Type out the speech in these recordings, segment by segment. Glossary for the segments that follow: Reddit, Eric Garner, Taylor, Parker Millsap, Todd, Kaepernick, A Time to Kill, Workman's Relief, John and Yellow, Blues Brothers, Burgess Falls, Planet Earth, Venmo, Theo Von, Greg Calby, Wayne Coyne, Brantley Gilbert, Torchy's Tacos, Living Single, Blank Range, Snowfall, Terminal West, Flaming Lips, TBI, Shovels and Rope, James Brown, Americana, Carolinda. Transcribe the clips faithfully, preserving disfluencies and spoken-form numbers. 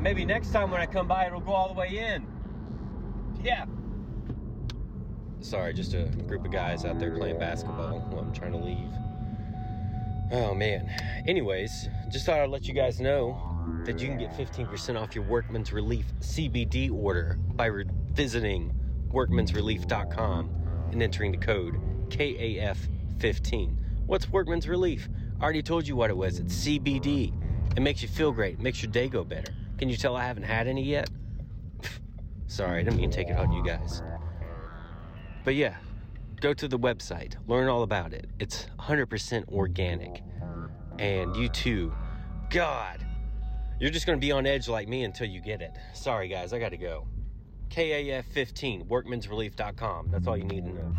And maybe next time when I come by, it'll go all the way in. Yeah. Sorry, just a group of guys out there playing basketball while I'm trying to leave. Oh, man. Anyways, just thought I'd let you guys know that you can get fifteen percent off your Workman's Relief C B D order by visiting workmans relief dot com and entering the code K A F fifteen. What's Workman's Relief? I already told you what it was. It's C B D. It makes you feel great. It makes your day go better. Can you tell I haven't had any yet? Sorry, I didn't mean to take it on you guys. But yeah, go to the website. Learn all about it. It's one hundred percent organic. And you too. God, you're just going to be on edge like me until you get it. Sorry, guys. I got to go. K A F fifteen, workmans relief dot com. That's all you need to know.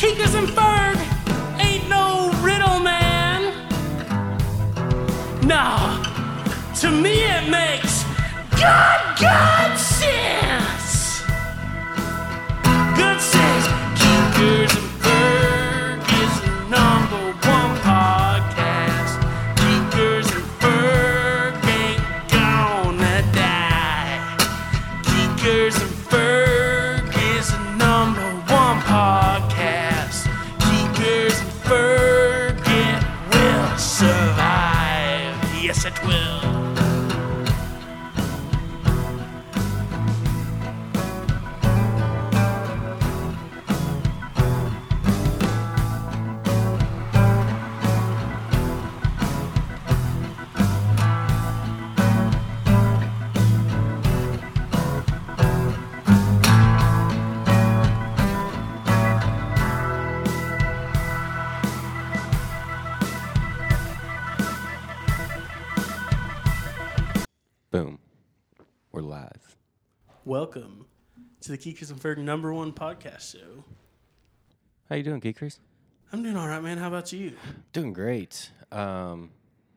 Keekers and Ferg ain't no riddle, man. No, to me it makes good, good sense. Good sense. Keekers and Ferg is the number one podcast. Keekers and Ferg ain't gonna die. Keekers and Ferg is the number one podcast. Welcome to the Keekers and Ferg number one podcast show. How you doing, Keekers? I'm doing all right, man. How about you? Doing great. Um,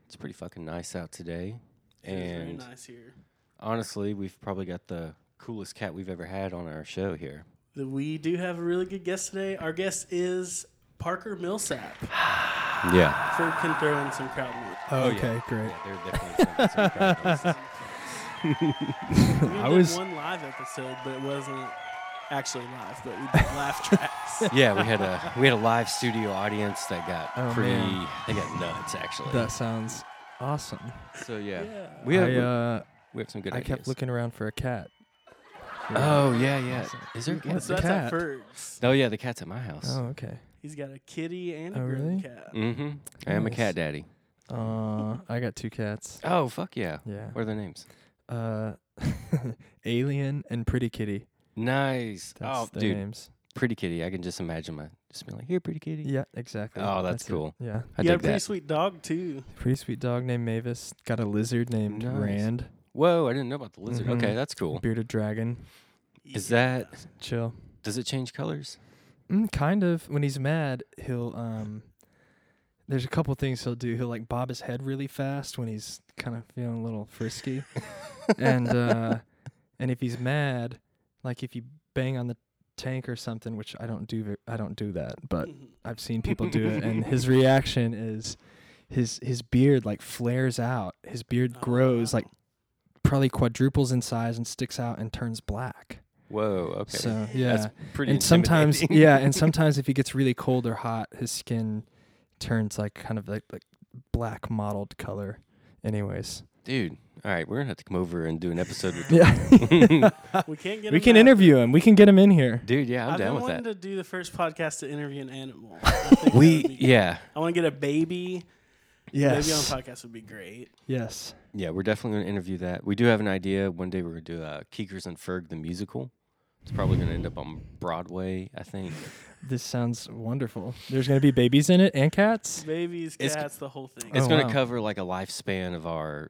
it's pretty fucking nice out today. And it's very nice here. Honestly, we've probably got the coolest cat we've ever had on our show here. We do have a really good guest today. Our guest is Parker Millsap. Yeah. Ferg can throw in some crowd noise. Oh, okay, yeah. Great. Yeah, there are definitely some, some crowd noises. I did was one live episode, but it wasn't actually live. But we did laugh tracks. Yeah, we had a we had a live studio audience that got oh, pretty. Man. They got nuts, actually. That sounds awesome. So yeah, yeah. we have I, uh, we have some good. I ideas. Kept looking around for a cat. Yeah. Oh yeah, yeah. Awesome. Is there a cat? What's the cat? Ferg's. Oh yeah, the cat's at my house. Oh okay. He's got a kitty and a oh, really? cat. Mm-hmm. Nice. I am a cat daddy. Uh, I got two cats. Oh fuck yeah. Yeah. What are their names? Uh, Alien and Pretty Kitty. Nice. That's oh, their dude, names. Pretty Kitty. I can just imagine my just being like, here, Pretty Kitty. Yeah, exactly. Oh, that's, that's cool. It. Yeah, I you dig got a pretty that. sweet dog too. Pretty sweet dog named Mavis. Got a lizard named nice. Rand. Whoa, I didn't know about the lizard. Mm-hmm. Okay, that's cool. Bearded dragon. Yeah. Is that chill? Does it change colors? Mm, kind of. When he's mad, he'll um. There's a couple things he'll do. He'll like bob his head really fast when he's kind of feeling a little frisky. and uh, and if he's mad, like if you bang on the tank or something, which I don't do, I don't do that, but I've seen people do it. And his reaction is his his beard like flares out. His beard oh, grows wow. like probably quadruples in size and sticks out and turns black. Whoa. Okay. So yeah, that's pretty. And sometimes yeah, and sometimes if he gets really cold or hot, his skin turns like kind of like like black mottled color. Anyways. Dude, all right, we're going to have to come over and do an episode with him. we can't get we him can interview him. We can get him in here. Dude, yeah, I'm I've down with that. I wanted to do the first podcast to interview an animal. we, yeah. I want to get a baby. Yes. Baby on a podcast would be great. Yes. Yeah, we're definitely going to interview that. We do have an idea. One day we're going to do uh, Keekers and Ferg, the musical. It's probably going to end up on Broadway, I think. This sounds wonderful. There's going to be babies in it and cats? Babies, cats, it's, the whole thing. It's oh, going to wow. cover like a lifespan of our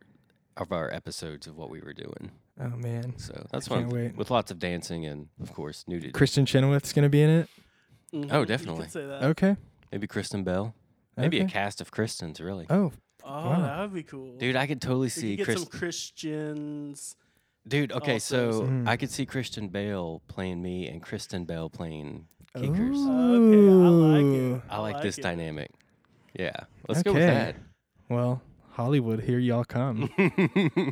of our episodes of what we were doing. Oh, man. So that's I can't wait. Th- with lots of dancing and, of course, nudity. Kristen Chenoweth's going to be in it? Mm-hmm. Oh, definitely. You could say that. Okay. Maybe Kristen Bell. Maybe okay. a cast of Kristens, really. Oh, Oh, wow. That would be cool. Dude, I could totally see... You could get Christ- some Christians... Dude, okay, also. so mm. I could see Christian Bale playing me and Kristen Bell playing Keekers. Oh, okay, I like it. I, I like, like this it. dynamic. Yeah, let's okay. go with that. Well, Hollywood, here y'all come.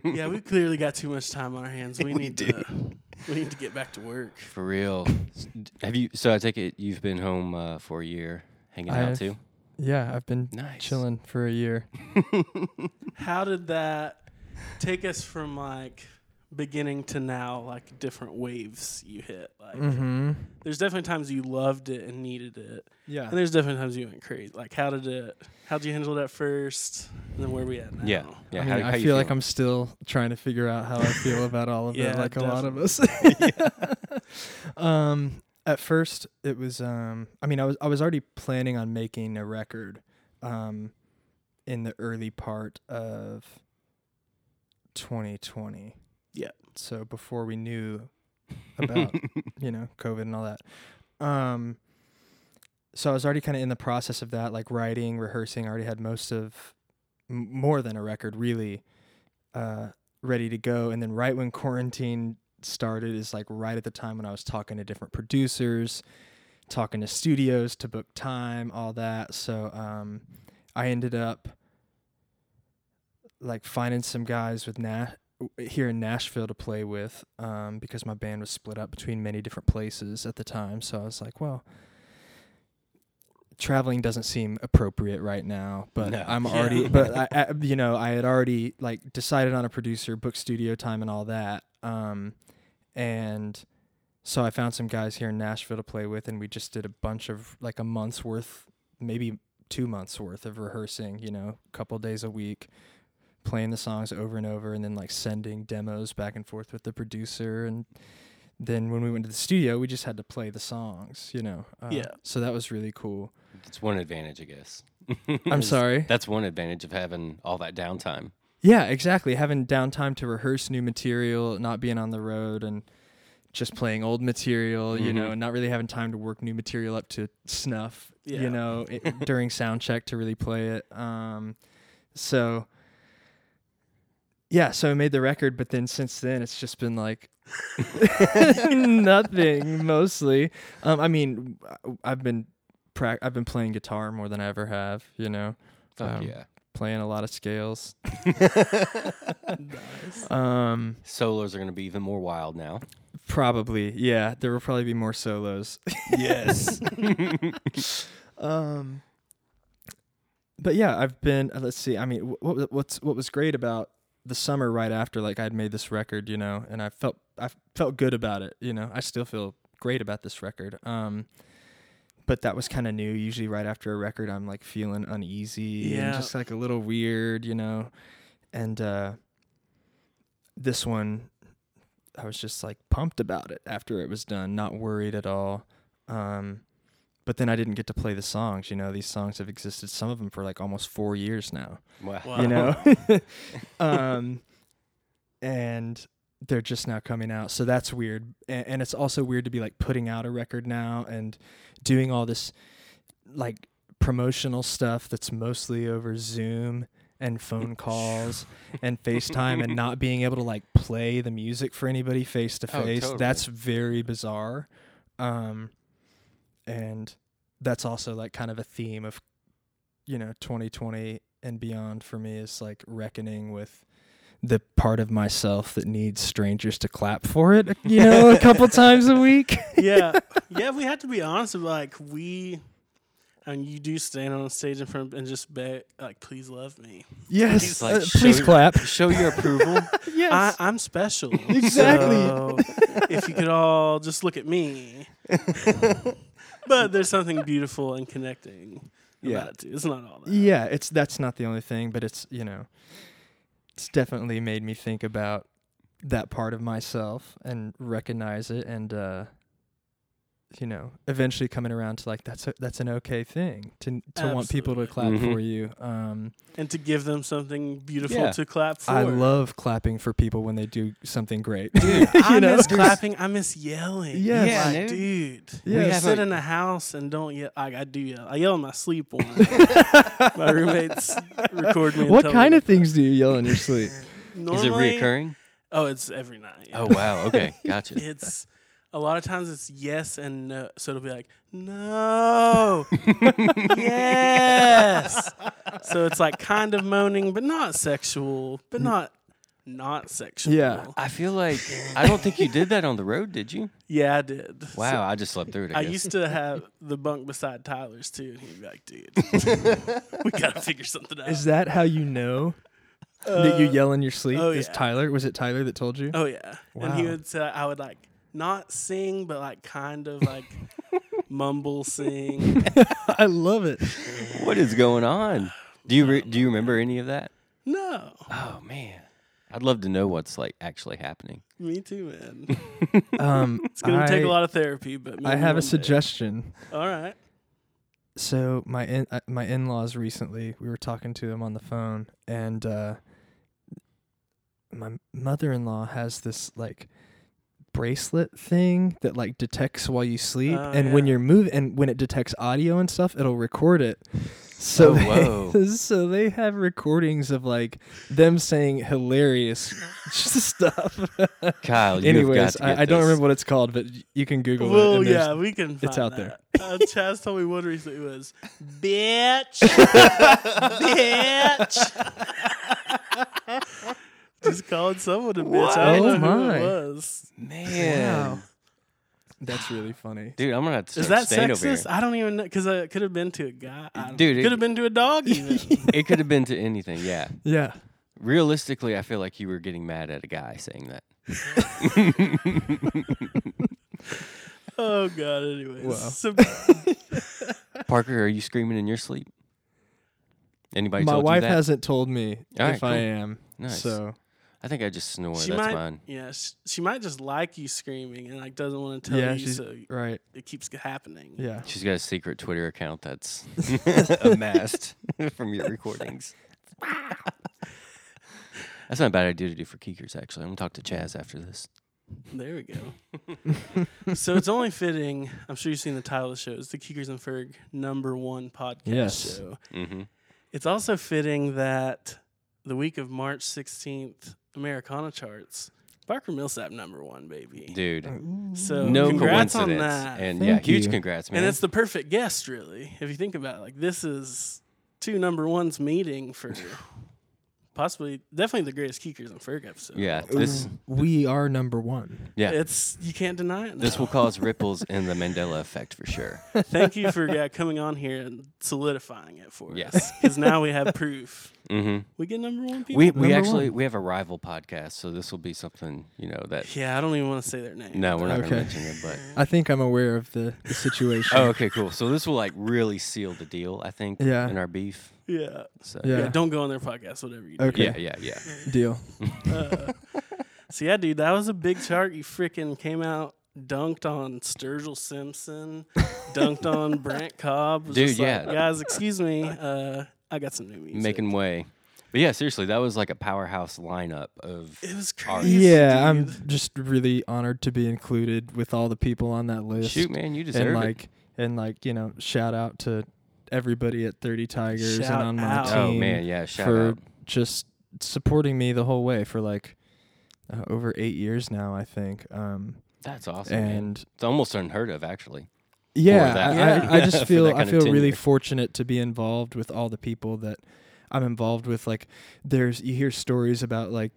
Yeah, we clearly got too much time on our hands. We, we need do. to we need to get back to work. For real. Have you? So I take it you've been home uh, for a year, hanging I've, out too? Yeah, I've been nice. chilling for a year. How did that take us from like... beginning to now, like different waves you hit. Like, mm-hmm. there's definitely times you loved it and needed it. Yeah, and there's definitely times you went crazy. Like, how did it? How did you handle that first? And then where are we at now? Yeah, yeah. I, mean, how, I how feel like I'm still trying to figure out how I feel about all of yeah, it, like definitely. a lot of us. um, at first, it was. Um, I mean, I was I was already planning on making a record, um, in the early part of twenty twenty. Yeah. So before we knew about, you know, COVID and all that. Um, so I was already kind of in the process of that, like writing, rehearsing. I already had most of m- more than a record really uh, ready to go. And then right when quarantine started is like right at the time when I was talking to different producers, talking to studios to book time, all that. So um, I ended up like finding some guys with Nat. here in Nashville to play with um, because my band was split up between many different places at the time. So I was like, well, traveling doesn't seem appropriate right now, but no. I'm yeah. already, but I, I, you know, I had already like decided on a producer, booked studio time and all that. Um, and so I found some guys here in Nashville to play with, and we just did a bunch of like a month's worth, maybe two months worth of rehearsing, you know, a couple days a week, playing the songs over and over, and then like sending demos back and forth with the producer. And then when we went to the studio, we just had to play the songs, you know. Uh, yeah. So that was really cool. It's one advantage, I guess. I'm sorry? That's one advantage of having all that downtime. Yeah, exactly. Having downtime to rehearse new material, not being on the road and just playing old material, mm-hmm. you know, and not really having time to work new material up to snuff, yeah. you know, it, during sound check to really play it. Um, so... Yeah, so I made the record, but then since then it's just been like nothing mostly. Um, I mean, I've been pra- I've been playing guitar more than I ever have, you know. Fuck um, yeah, playing a lot of scales. Nice. Um, solos are going to be even more wild now. Probably, yeah. There will probably be more solos. Yes. um, but yeah, I've been. Uh, let's see. I mean, what what's what was great about the summer right after, like I'd made this record, you know, and I felt, I felt good about it. You know, I still feel great about this record. Um, but that was kind of new. Usually right after a record, I'm like feeling uneasy yeah. and just like a little weird, you know? And, uh, this one, I was just like pumped about it after it was done, not worried at all. Um, But then I didn't get to play the songs, you know. These songs have existed, some of them for like almost four years now. Wow. wow. You know? um, and they're just now coming out. So that's weird. And, and it's also weird to be like putting out a record now and doing all this like promotional stuff that's mostly over Zoom and phone calls and FaceTime and not being able to like play the music for anybody face to face. That's very bizarre. Um And that's also like kind of a theme of, you know, twenty twenty and beyond for me is like reckoning with the part of myself that needs strangers to clap for it, you know, a couple times a week. Yeah. Yeah. If we had to be honest, like we, I mean, you do stand on stage in front and just beg, like, please love me. Yes. Please, like, uh, please show clap. Your, show your approval. Yes. I, I'm special. Exactly. So if you could all just look at me. But there's something beautiful and connecting yeah. about it too. It's not all that. Yeah, it's that's not the only thing, but it's, you know, it's definitely made me think about that part of myself and recognize it and, uh, you know, eventually coming around to like, that's a, that's an okay thing to to Absolutely. want people to clap mm-hmm. for you. Um, and to give them something beautiful yeah. to clap for. I love clapping for people when they do something great. Dude, I know? miss clapping. I miss yelling. Yes. Yeah, like, dude. dude yes. We sit like, in the house and don't yell. Like, I do yell. I yell in my sleep one. My roommates record me. What kind me of things do you yell in your sleep? Normally, is it reoccurring? Oh, it's every night. Yeah. Oh, wow. Okay. Gotcha. It's... A lot of times it's yes and no. So it'll be like, no, yes. So it's like kind of moaning, but not sexual, but not not sexual. Yeah. I feel like, I don't think you did that on the road, did you? Yeah, I did. Wow, so I just slept through it, I, I guess. used to have the bunk beside Tyler's too, and he'd be like, dude, we got to figure something out. Is that how you know? Uh, that you yell in your sleep? Oh, Is yeah. Tyler, was it Tyler that told you? Oh, yeah. Wow. And he would say, I would like, not sing, but like kind of like mumble sing. I love it. What is going on? Do you re- do you remember any of that? No. Oh man, I'd love to know what's like actually happening. Me too, man. um, it's gonna I, take a lot of therapy, but maybe I have a suggestion. Day. All right. So my in- uh, my in-laws recently, we were talking to them on the phone, and uh, my mother-in-law has this like bracelet thing that like detects while you sleep oh, and yeah. when you're moving, and when it detects audio and stuff, it'll record it. So oh, they, so they have recordings of like them saying hilarious stuff. Kyle, anyways, I, I don't remember what it's called, but you can Google well, it. Oh yeah, we can. Find it's out that. there. Uh, Chaz told me one recently was bitch, bitch. Just calling someone a bitch. What? I don't oh know my. who it was. Man. Wow. That's really funny. Dude, I'm going to have to start staying over here. Is that sexist? I don't even know, because it could have been to a guy. Dude, it could have been to a dog even. It could have been to anything, yeah. Yeah. Realistically, I feel like you were getting mad at a guy saying that. Oh, God, anyways. Wow. So, Parker, are you screaming in your sleep? Anybody My told wife you that? hasn't told me right, if cool. I am. Nice. So. I think I just snore. She That's might, mine. Yeah, she, she might just like you screaming and like doesn't want to tell yeah, you, so right. it keeps happening. Yeah, she's got a secret Twitter account that's amassed from your recordings. That's not a bad idea to do for Keekers. Actually, I'm gonna talk to Chaz after this. There we go. So it's only fitting. I'm sure you've seen the title of the show. It's the Keekers and Ferg number one podcast yes. show. Mm-hmm. It's also fitting that the week of March sixteenth, Americana charts, Parker Millsap number one, baby. Dude. So no congrats coincidence. on that. And Thank yeah, you. huge congrats, man. And it's the perfect guest, really, if you think about it. Like, this is two number ones meeting for possibly, definitely the greatest Keekers and Ferg episode. Yeah. This, we are number one. Yeah. It's, you can't deny it now. This will cause ripples in the Mandela effect for sure. Thank you for yeah, coming on here and solidifying it for yes. us. Because now we have proof. Mm-hmm. We get number one people. We, we actually, one. we have a rival podcast, so this will be something, you know, that... Yeah, I don't even want to say their name. No, we're not okay. going to mention it, but... I think I'm aware of the, the situation. Oh, okay, cool. So this will, like, really seal the deal, I think, yeah. in our beef. Yeah. So yeah. yeah. Don't go on their podcast, whatever you do. Okay. Yeah, yeah, yeah. Deal. uh, so, yeah, dude, that was a big chart. You freaking came out, dunked on Sturgill Simpson, dunked on Brant Cobb. Was dude, just yeah. Like, guys, excuse me, uh... I got some new music. Making way. But yeah, seriously, that was like a powerhouse lineup of It was crazy. Yeah, dude. I'm just really honored to be included with all the people on that list. Shoot, man, you deserve and like, it. And like, you know, shout out to everybody at thirty Tigers shout and on my out. team. Oh, man, yeah, shout for out. For just supporting me the whole way for like uh, over eight years now, I think. Um, That's awesome, and man. It's almost unheard of, actually. Yeah, I, yeah. I, I just feel I feel really fortunate to be involved with all the people that I'm involved with. Like, there's you hear stories about like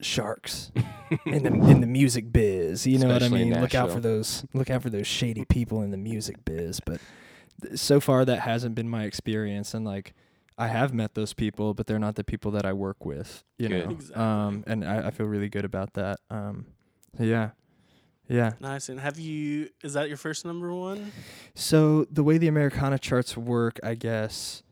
sharks in the in the music biz. You know Especially what I mean? Look out for those look out for those shady people in the music biz. But th- so far that hasn't been my experience, and like I have met those people, but they're not the people that I work with. You good. know, exactly. um, and I, I feel really good about that. Um, yeah. Yeah. Nice. And have you, is that your first number one? So the way the Americana charts work, I guess,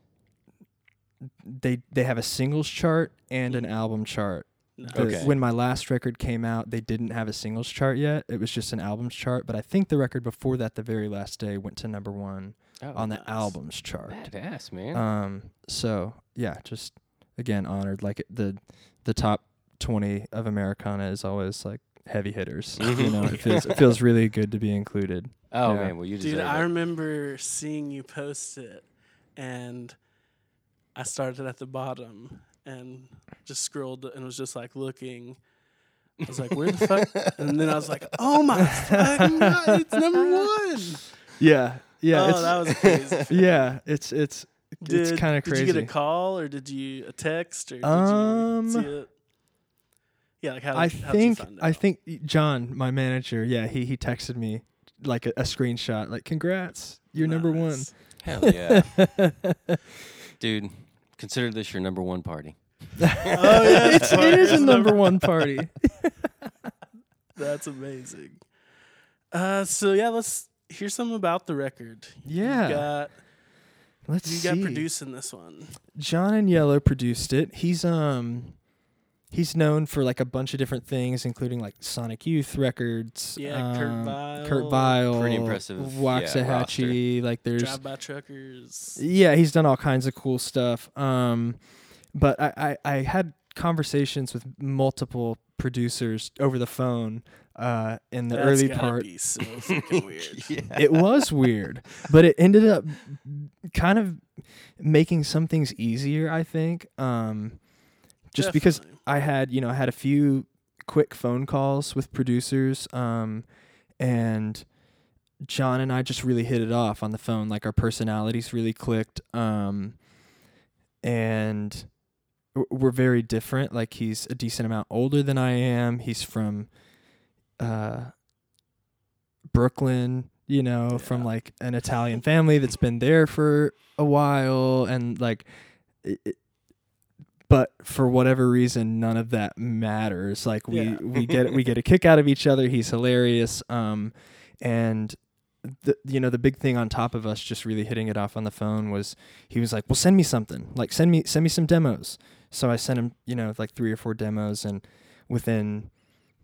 they they have a singles chart and an album chart. No. Okay. When my last record came out, they didn't have a singles chart yet. It was just an albums chart. But I think the record before that, The Very Last Day, went to number one oh, on nice. the albums chart. Badass, man. Um. So, yeah, just, again, honored. Like, the the top twenty of Americana is always, like, heavy hitters. You know, it feels, it feels really good to be included. Oh, yeah. Man, well, you deserve Dude, it. I remember seeing you post it, and I started at the bottom and just scrolled and was just like looking. I was like, where the fuck? And then I was like, oh my fucking God, it's number one. Yeah. Yeah. Oh, it's, that was crazy. Yeah. It's, it's, did, it's kind of crazy. Did you get a call or did you a text or did um, you see it? Yeah. Like how, I how think, did you find out? I think John, my manager, yeah, he, he texted me like a, a screenshot, like, congrats, you're nice. number one. Hell yeah. Dude, consider this your number one party. Oh, yeah. It's, it is a number one party. That's amazing. Uh, so, yeah, let's hear something about the record. Yeah. You got, let's you see. got producing this one. John and Yellow produced it. He's um, he's known for, like, a bunch of different things, including, like, Sonic Youth records. Yeah, um, Kurt Vile. Kurt Vile. Pretty impressive. Waxahachie. Yeah, like, there's... Drive-By Truckers. Yeah, he's done all kinds of cool stuff. Um, but I, I, I had conversations with multiple producers over the phone uh, in the That's early part. Be so fucking weird. Yeah. It was weird, but it ended up kind of making some things easier, I think. Um, just Definitely. because... I had, you know, I had a few quick phone calls with producers, um, and John and I just really hit it off on the phone. Like, our personalities really clicked, um, and we're very different. Like, he's a decent amount older than I am. He's from uh, Brooklyn, you know, yeah. from, like, an Italian family that's been there for a while, and, like... It, it, But for whatever reason, none of that matters. Like we, yeah. we get we get a kick out of each other. He's hilarious, um, and the, you know, the big thing on top of us just really hitting it off on the phone was he was like, "Well, send me something. Like send me send me some demos." So I sent him, you know, like three or four demos, and within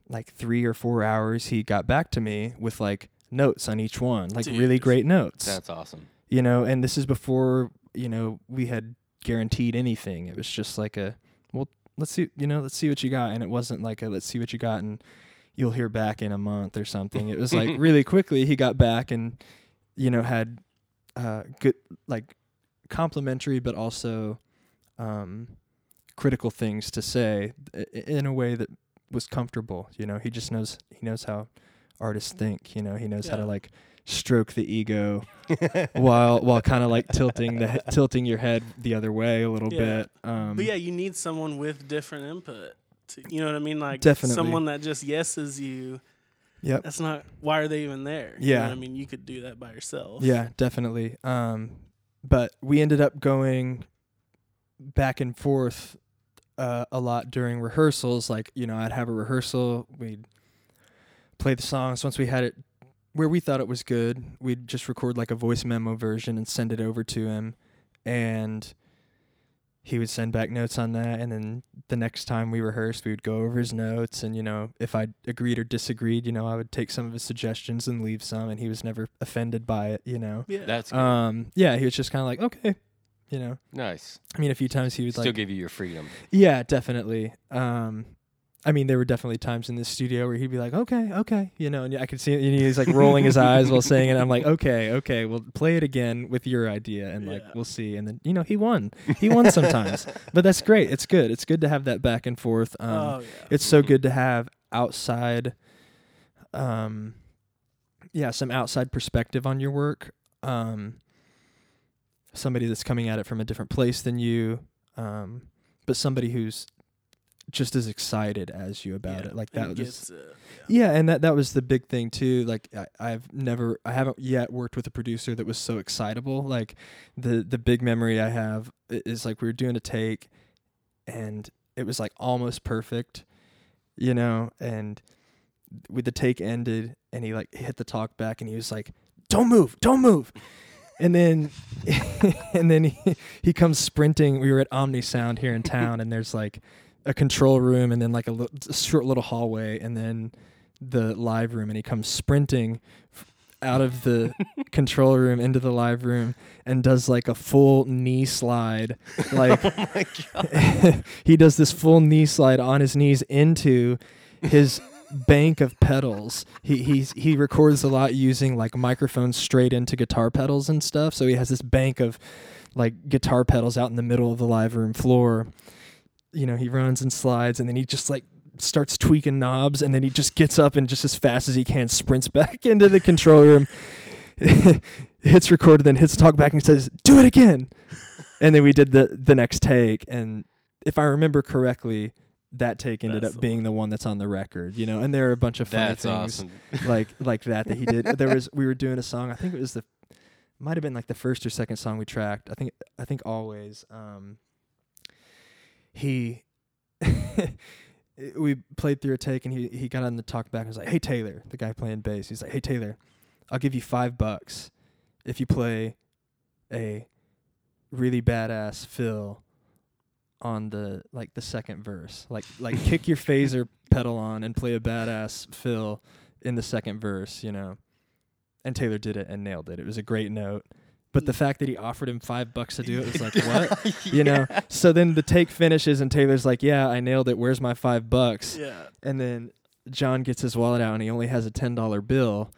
like three or four hours, he got back to me with like notes on each one, like Dude, really great notes. That's awesome. You know, and this is before, you know, we had guaranteed anything. It was just like a, well, let's see, you know, let's see what you got. And it wasn't like a, let's see what you got and you'll hear back in a month or something. It was like really quickly he got back and, you know, had uh good, like, complimentary but also um critical things to say in a way that was comfortable. You know, he just knows, he knows how artists think, you know, he knows yeah. how to, like, stroke the ego while while kind of like tilting the tilting your head the other way a little yeah. bit. Um, but yeah, you need someone with different input. To, you know what I mean? Like definitely. Someone that just yeses you. Yep. That's not, why are they even there? Yeah. You know what I mean, you could do that by yourself. Yeah, definitely. Um, but we ended up going back and forth uh, a lot during rehearsals. Like, you know, I'd have a rehearsal, we'd play the songs. Once we had it where we thought it was good, we'd just record like a voice memo version and send it over to him, and he would send back notes on that, and then the next time we rehearsed, we would go over his notes, and, you know, if I agreed or disagreed, you know, I would take some of his suggestions and leave some, and he was never offended by it, you know. Yeah, that's good. Um, yeah, he was just kind of like, okay, you know. Nice. I mean, a few times he would Still like... Still give you your freedom. Yeah, definitely. Um... I mean, there were definitely times in the studio where he'd be like, okay, okay, you know, and I could see, and he's like rolling his eyes while saying it. I'm like, okay, okay, we'll play it again with your idea, and yeah. like, we'll see. And then, you know, he won. He won sometimes. But that's great. It's good. It's good to have that back and forth. Um, oh, yeah. It's so good to have outside, um, yeah, some outside perspective on your work. Um, somebody that's coming at it from a different place than you, um, but somebody who's just as excited as you about yeah, it. Like that was, uh, yeah. yeah. And that, that was the big thing too. Like I, I've never, I haven't yet worked with a producer that was so excitable. Like the, the big memory I have is like, we were doing a take and it was like almost perfect, you know, and with the take ended and he like hit the talk back and he was like, don't move, don't move. And then, and then he, he comes sprinting. We were at Omni Sound here in town and there's like a control room and then like a, li- a short little hallway and then the live room, and he comes sprinting out of the control room into the live room and does like a full knee slide. Like, oh my God. He does this full knee slide on his knees into his bank of pedals. He he's, he records a lot using like microphones straight into guitar pedals and stuff. So he has this bank of like guitar pedals out in the middle of the live room floor. You know, he runs and slides, and then he just like starts tweaking knobs, and then he just gets up and just as fast as he can sprints back into the control room, hits record, and then hits talk back and says, "Do it again." And then we did the the next take, and if I remember correctly, that take ended that's up being the one that's on the record, you know. And there are a bunch of funny that's things awesome. like like that that he did. There was we were doing a song. I think it was the might have been like the first or second song we tracked. I think I think always. Um, he. We played through a take, and he, he got on the talk back and was like, "Hey, Taylor," the guy playing bass. He's like, "Hey, Taylor, I'll give you five bucks if you play a really badass fill on the like the second verse. Like like kick your phaser pedal on and play a badass fill in the second verse, you know." And Taylor did it and nailed it. It was a great note. But the fact that he offered him five bucks to do it was like, what? yeah. You know? So then the take finishes, and Taylor's like, "Yeah, I nailed it. Where's my five bucks? Yeah. And then John gets his wallet out, and he only has a ten dollar bill.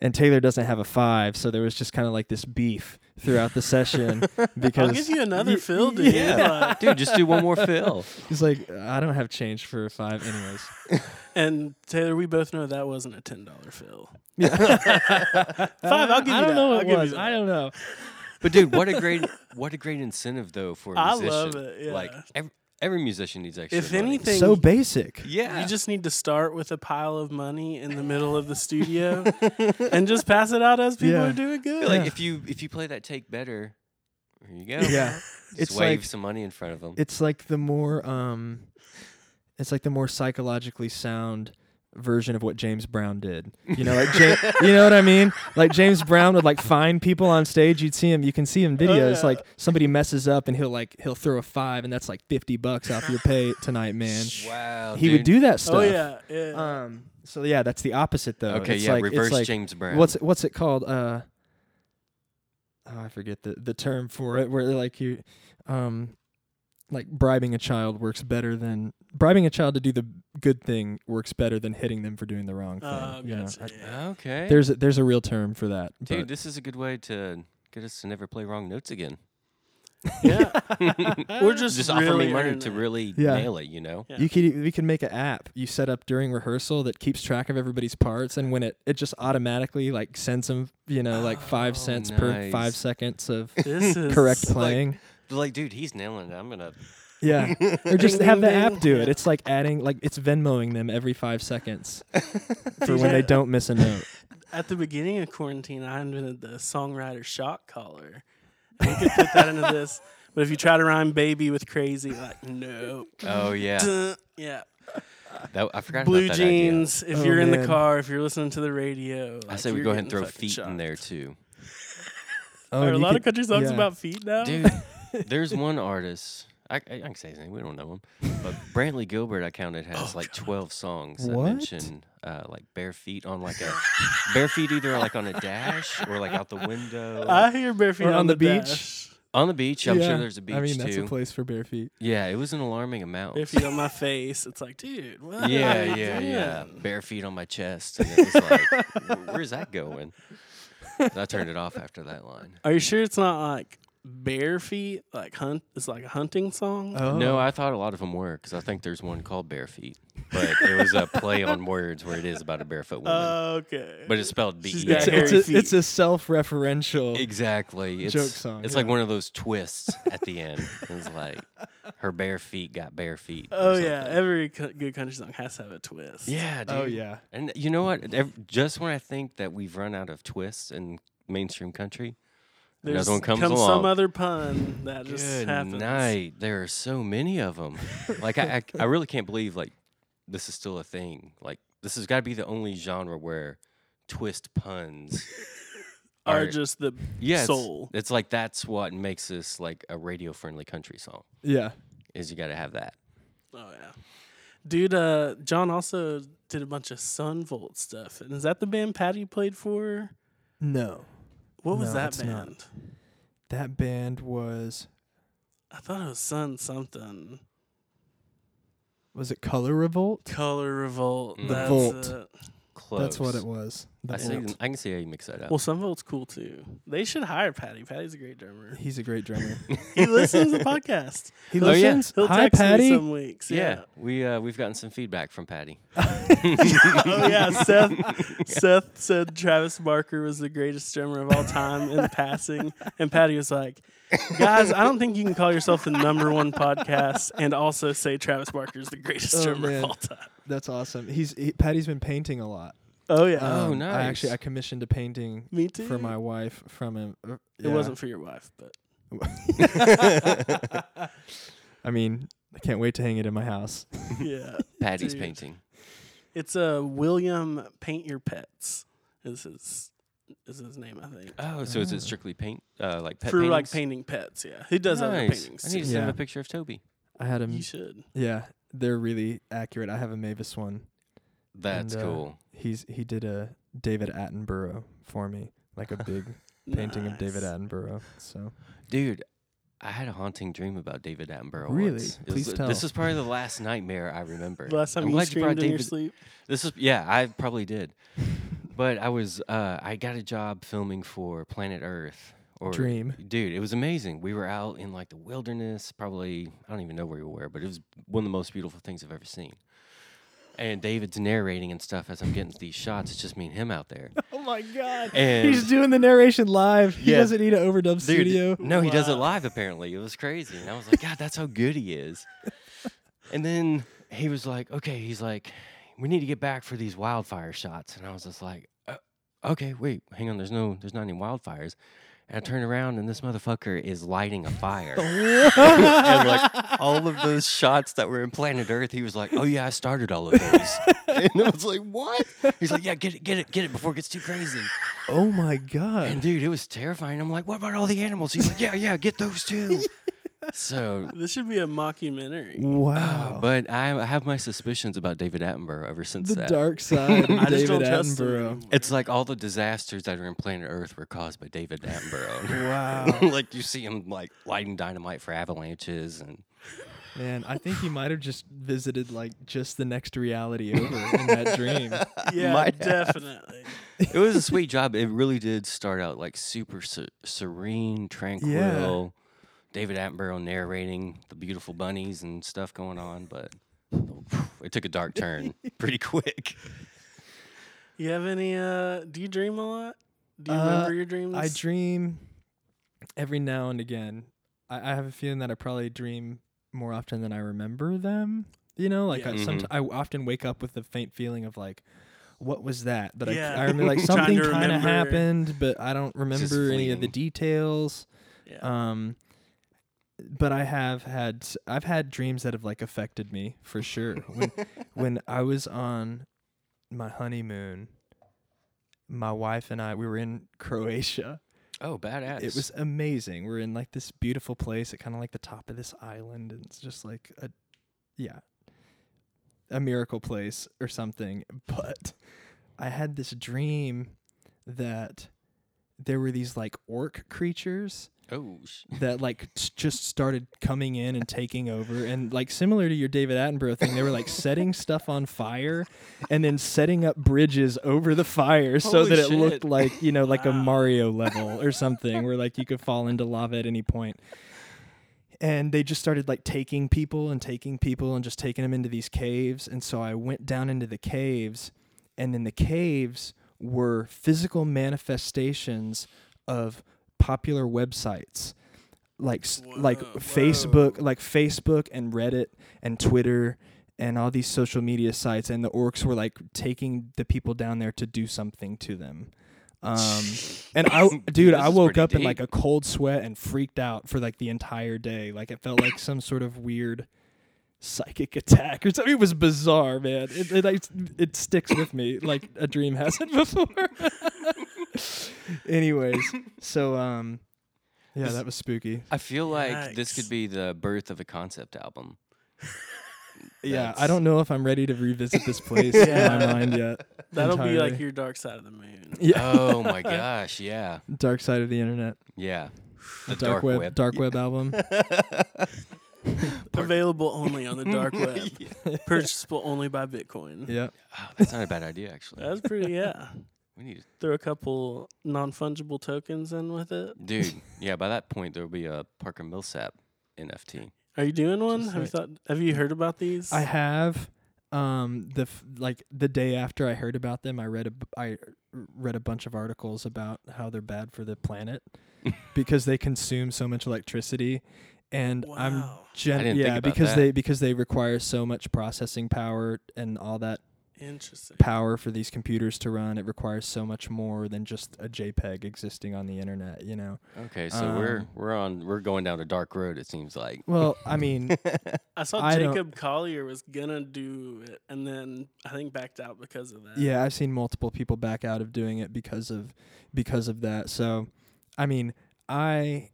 And Taylor doesn't have a five, so there was just kind of like this beef throughout the session. Because I'll give you another y- fill, dude. Yeah. Like. Dude, just do one more fill. He's like, "I don't have change for a five anyways." And Taylor, we both know that wasn't a ten dollar fill. Yeah. five, I'll give you I don't that. know what I'll it was. I don't know. But dude, what a great what a great incentive though for a I musician. I love it, yeah. Like, every, Every musician needs extra if money. Anything, so basic. Yeah. You just need to start with a pile of money in the middle of the studio and just pass it out as people yeah. are doing good. Like yeah. if you if you play that take better, here you go. Yeah. Just it's wave like, some money in front of them. It's like the more um it's like the more psychologically sound version of what James Brown did. You know, like James, you know what I mean? Like James Brown would like find people on stage. You'd see him, you can see him in videos, oh, yeah. like somebody messes up and he'll like he'll throw a five and that's like fifty bucks off your pay tonight, man. Wow. He dude. would do that stuff. Oh yeah. yeah. Um so yeah, that's the opposite though. Okay, it's yeah, like, reverse it's like, James Brown. What's it, what's it called? Uh oh, I forget the the term for it where like you um like bribing a child works better than bribing a child to do the good thing works better than hitting them for doing the wrong thing. Uh, you know? I, okay. There's a, there's a real term for that. Dude, this is a good way to get us to never play wrong notes again. Yeah. We're just, just really offering money to really yeah. nail it, you know? Yeah. You could we could make an app you set up during rehearsal that keeps track of everybody's parts, and when it, it just automatically like sends them, you know, like five oh, cents nice. per five seconds of this correct playing. Like, Like, dude, he's nailing it. I'm gonna. Yeah, or just have the app do it. It's like adding, like it's Venmoing them every five seconds for when they don't miss a note. At the beginning of quarantine, I invented the songwriter shock collar. We could put that into this, but if you try to rhyme "baby" with "crazy," like no. Oh yeah. Duh, yeah. That, I forgot Blue about that jeans. Idea. If oh, you're man. in the car, if you're listening to the radio, like, I say we go ahead and throw feet shocked. in there too. Oh, there are a lot could, of country songs yeah. about feet now, dude. There's one artist, I, I, I can say his name, we don't know him, but Brantley Gilbert, I counted, has oh, like twelve songs what? that mention uh, like bare feet on like a, bare feet either like on a dash or like out the window. I hear bare feet on, on the, the beach. Dash. On the beach, I'm yeah. sure there's a beach too. I mean, that's too. a place for bare feet. Yeah, it was an alarming amount. Bare feet on my face, it's like, dude, what? Yeah, yeah, doing? yeah. Bare feet on my chest, and it was like, where's that going? And I turned it off after that line. Are you sure it's not like... Bare feet, like hunt, it's like a hunting song. Oh. No, I thought a lot of them were because I think there's one called Bare Feet, but it was a play on words where it is about a barefoot woman. Uh, okay, but it's spelled B. She's got hairy feet. It's a self-referential, exactly. It's, joke song. It's yeah. like one of those twists at the end. It's like her bare feet got bare feet. Oh yeah, every co- good country song has to have a twist. Yeah, dude. Oh yeah, and you know what? Every, just when I think that we've run out of twists in mainstream country. There's one comes, comes along. Some other pun that just Good happens. Good night. There are so many of them. Like I, I, I really can't believe like this is still a thing. Like this has got to be the only genre where twist puns are, are just the yeah, soul. It's, it's like that's what makes this like a radio friendly country song. Yeah, is you got to have that. Oh, yeah. Dude, uh, John also did a bunch of Sunvolt stuff. And is that the band Patty played for? No. What was no, that band? Not. That band was... I thought it was Sun something. Was it Color Revolt? Color Revolt. Mm. The That's Volt. It. Close. That's what it was. I, see, I can see how you mix that up. Well, Sunvolt's cool, too. They should hire Patty. Patty's a great drummer. He's a great drummer. He listens to the podcast. He oh, listens? Yeah. He'll Hi, text Patty. Me some weeks. Yeah. yeah. We, uh, we've gotten some feedback from Patty. oh, yeah. Seth Seth said Travis Barker was the greatest drummer of all time in passing. And Patty was like, guys, I don't think you can call yourself the number one podcast and also say Travis Barker's the greatest oh, drummer man. of all time. That's awesome. He's he, Patty's been painting a lot. Oh yeah. Um, oh nice. I actually I commissioned a painting Me too. for my wife from him. Uh, yeah. It wasn't for your wife, but I mean, I can't wait to hang it in my house. Yeah. Patty's dude. painting. It's a uh, William Paint Your Pets. This is is his name, I think. Oh, so oh. is it strictly paint uh, like pet for paintings? Like painting pets, yeah. He does nice. other paintings. I need to send yeah. him a picture of Toby. I had him You should. Yeah. They're really accurate. I have a Mavis one. That's and, uh, cool. He's he did a David Attenborough for me, like a big painting nice. of David Attenborough. So, dude, I had a haunting dream about David Attenborough. Really? Once. Please was, tell. This was probably the last nightmare I remember. The last time I'm you screamed you in David, your sleep. This is yeah, I probably did. But I was uh, I got a job filming for Planet Earth. Or, Dream. Dude, it was amazing. We were out in like the wilderness, probably, I don't even know where we were, but it was one of the most beautiful things I've ever seen. And David's narrating and stuff as I'm getting these shots. It's just me and him out there. Oh, my God. And he's doing the narration live. He yeah. doesn't need an overdub dude, studio. No, wow. he does it live, apparently. It was crazy. And I was like, God, that's how good he is. And then he was like, okay, he's like, we need to get back for these wildfire shots. And I was just like, uh, okay, wait, hang on. There's no, there's not any wildfires. And I turn around, and this motherfucker is lighting a fire. And, like, all of those shots that were in Planet Earth, he was like, oh, yeah, I started all of those. And I was like, what? He's like, yeah, get it, get it, get it before it gets too crazy. Oh, my God. And, dude, it was terrifying. I'm like, what about all the animals? He's like, yeah, yeah, get those, too. So this should be a mockumentary. Wow. Uh, but I, I have my suspicions about David Attenborough ever since the that. The dark side of I David just don't trust Attenborough. It's like all the disasters that are in Planet Earth were caused by David Attenborough. Wow. Like you see him like lighting dynamite for avalanches and man, I think he might have just visited like just the next reality over in that dream. Yeah, might definitely. Have. It was a sweet job. It really did start out like super ser- serene, tranquil. Yeah. David Attenborough narrating the beautiful bunnies and stuff going on, but it took a dark turn pretty quick. You have any, uh, do you dream a lot? Do you uh, remember your dreams? I dream every now and again. I, I have a feeling that I probably dream more often than I remember them. You know, like yeah. I, mm-hmm. somet- I often wake up with a faint feeling of like, what was that? But yeah. I, I remember like something kind of happened, but I don't remember any of the details. Yeah. Um, But I have had I've had dreams that have like affected me for sure. When when I was on my honeymoon, my wife and I we were in Croatia. Oh, badass! It was amazing. We're in like this beautiful place at kind of like the top of this island, and it's just like a yeah, a miracle place or something. But I had this dream that there were these like orc creatures. Oh, that like t- just started coming in and taking over, and like similar to your David Attenborough thing, they were like setting stuff on fire and then setting up bridges over the fire. Holy so that shit. It looked like you know wow. like a Mario level or something where like you could fall into lava at any point. And they just started like taking people and taking people and just taking them into these caves. And so I went down into the caves, and then the caves were physical manifestations of popular websites like whoa, like whoa. Facebook, like Facebook and Reddit and Twitter and all these social media sites, and the orcs were like taking the people down there to do something to them. Um, and I, dude, I woke up deep. in like a cold sweat and freaked out for like the entire day. Like it felt like some sort of weird psychic attack or something. It was bizarre, man. It it, it, it sticks with me like a dream hasn't before. Anyways, so um, yeah, that was spooky. I feel like Yikes. This could be the birth of a concept album. Yeah, that's... I don't know if I'm ready to revisit this place yeah. in my mind yet. That'll entirely. be like your dark side of the moon. Yeah. Oh my gosh, yeah. Dark side of the internet. Yeah. The dark, dark web, web. Dark yeah. web album. Available only on the dark web. yeah. Purchasable only by Bitcoin. Yeah. Oh, that's not a bad idea, actually. That's pretty, yeah. We need to throw a couple non-fungible tokens in with it. Dude, yeah, by that point, there'll be a Parker Millsap N F T. Are you doing one? Have you thought, have you heard about these? I have. Um, the f- like the day after I heard about them, I read a b- I read a bunch of articles about how they're bad for the planet because they consume so much electricity, and wow. I'm gen- I didn't yeah think about because that. they because they require so much processing power and all that Interesting. power for these computers to run. It requires so much more than just a JPEG existing on the internet, you know. Okay, so um, we're we're on we're going down a dark road, it seems like. Well, I mean, I saw I Jacob Collier was gonna do it, and then I think backed out because of that. Yeah, I've seen multiple people back out of doing it because of because of that. So, I mean, I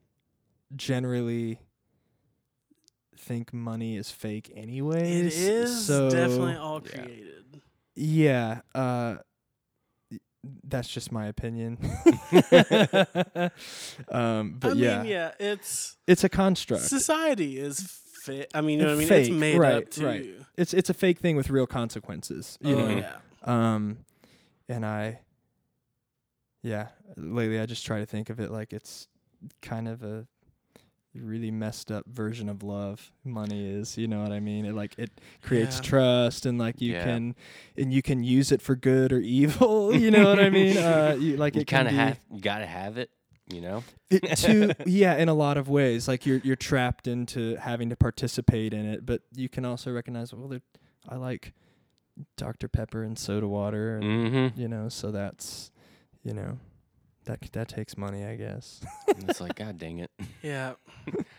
generally think money is fake anyways. It is so definitely all yeah. created. Yeah, uh, that's just my opinion. um, but I yeah. mean, yeah, it's it's a construct. Society is fake. I mean, you know what I mean? Fake, it's made right, up to right. you. It's it's a fake thing with real consequences. You oh know? yeah. Um, and I, yeah, lately I just try to think of it like it's kind of a really messed up version of love money is, you know what I mean? It like it creates yeah. trust, and like you yeah. can and you can use it for good or evil, you know what I mean? Uh you, like you it kind of have you gotta have it, you know. It too, yeah, in a lot of ways, like you're you're trapped into having to participate in it, but you can also recognize, well, I like Doctor Pepper and soda water, and mm-hmm. you know, so that's you know. That that takes money, I guess. And it's like, God dang it. Yeah.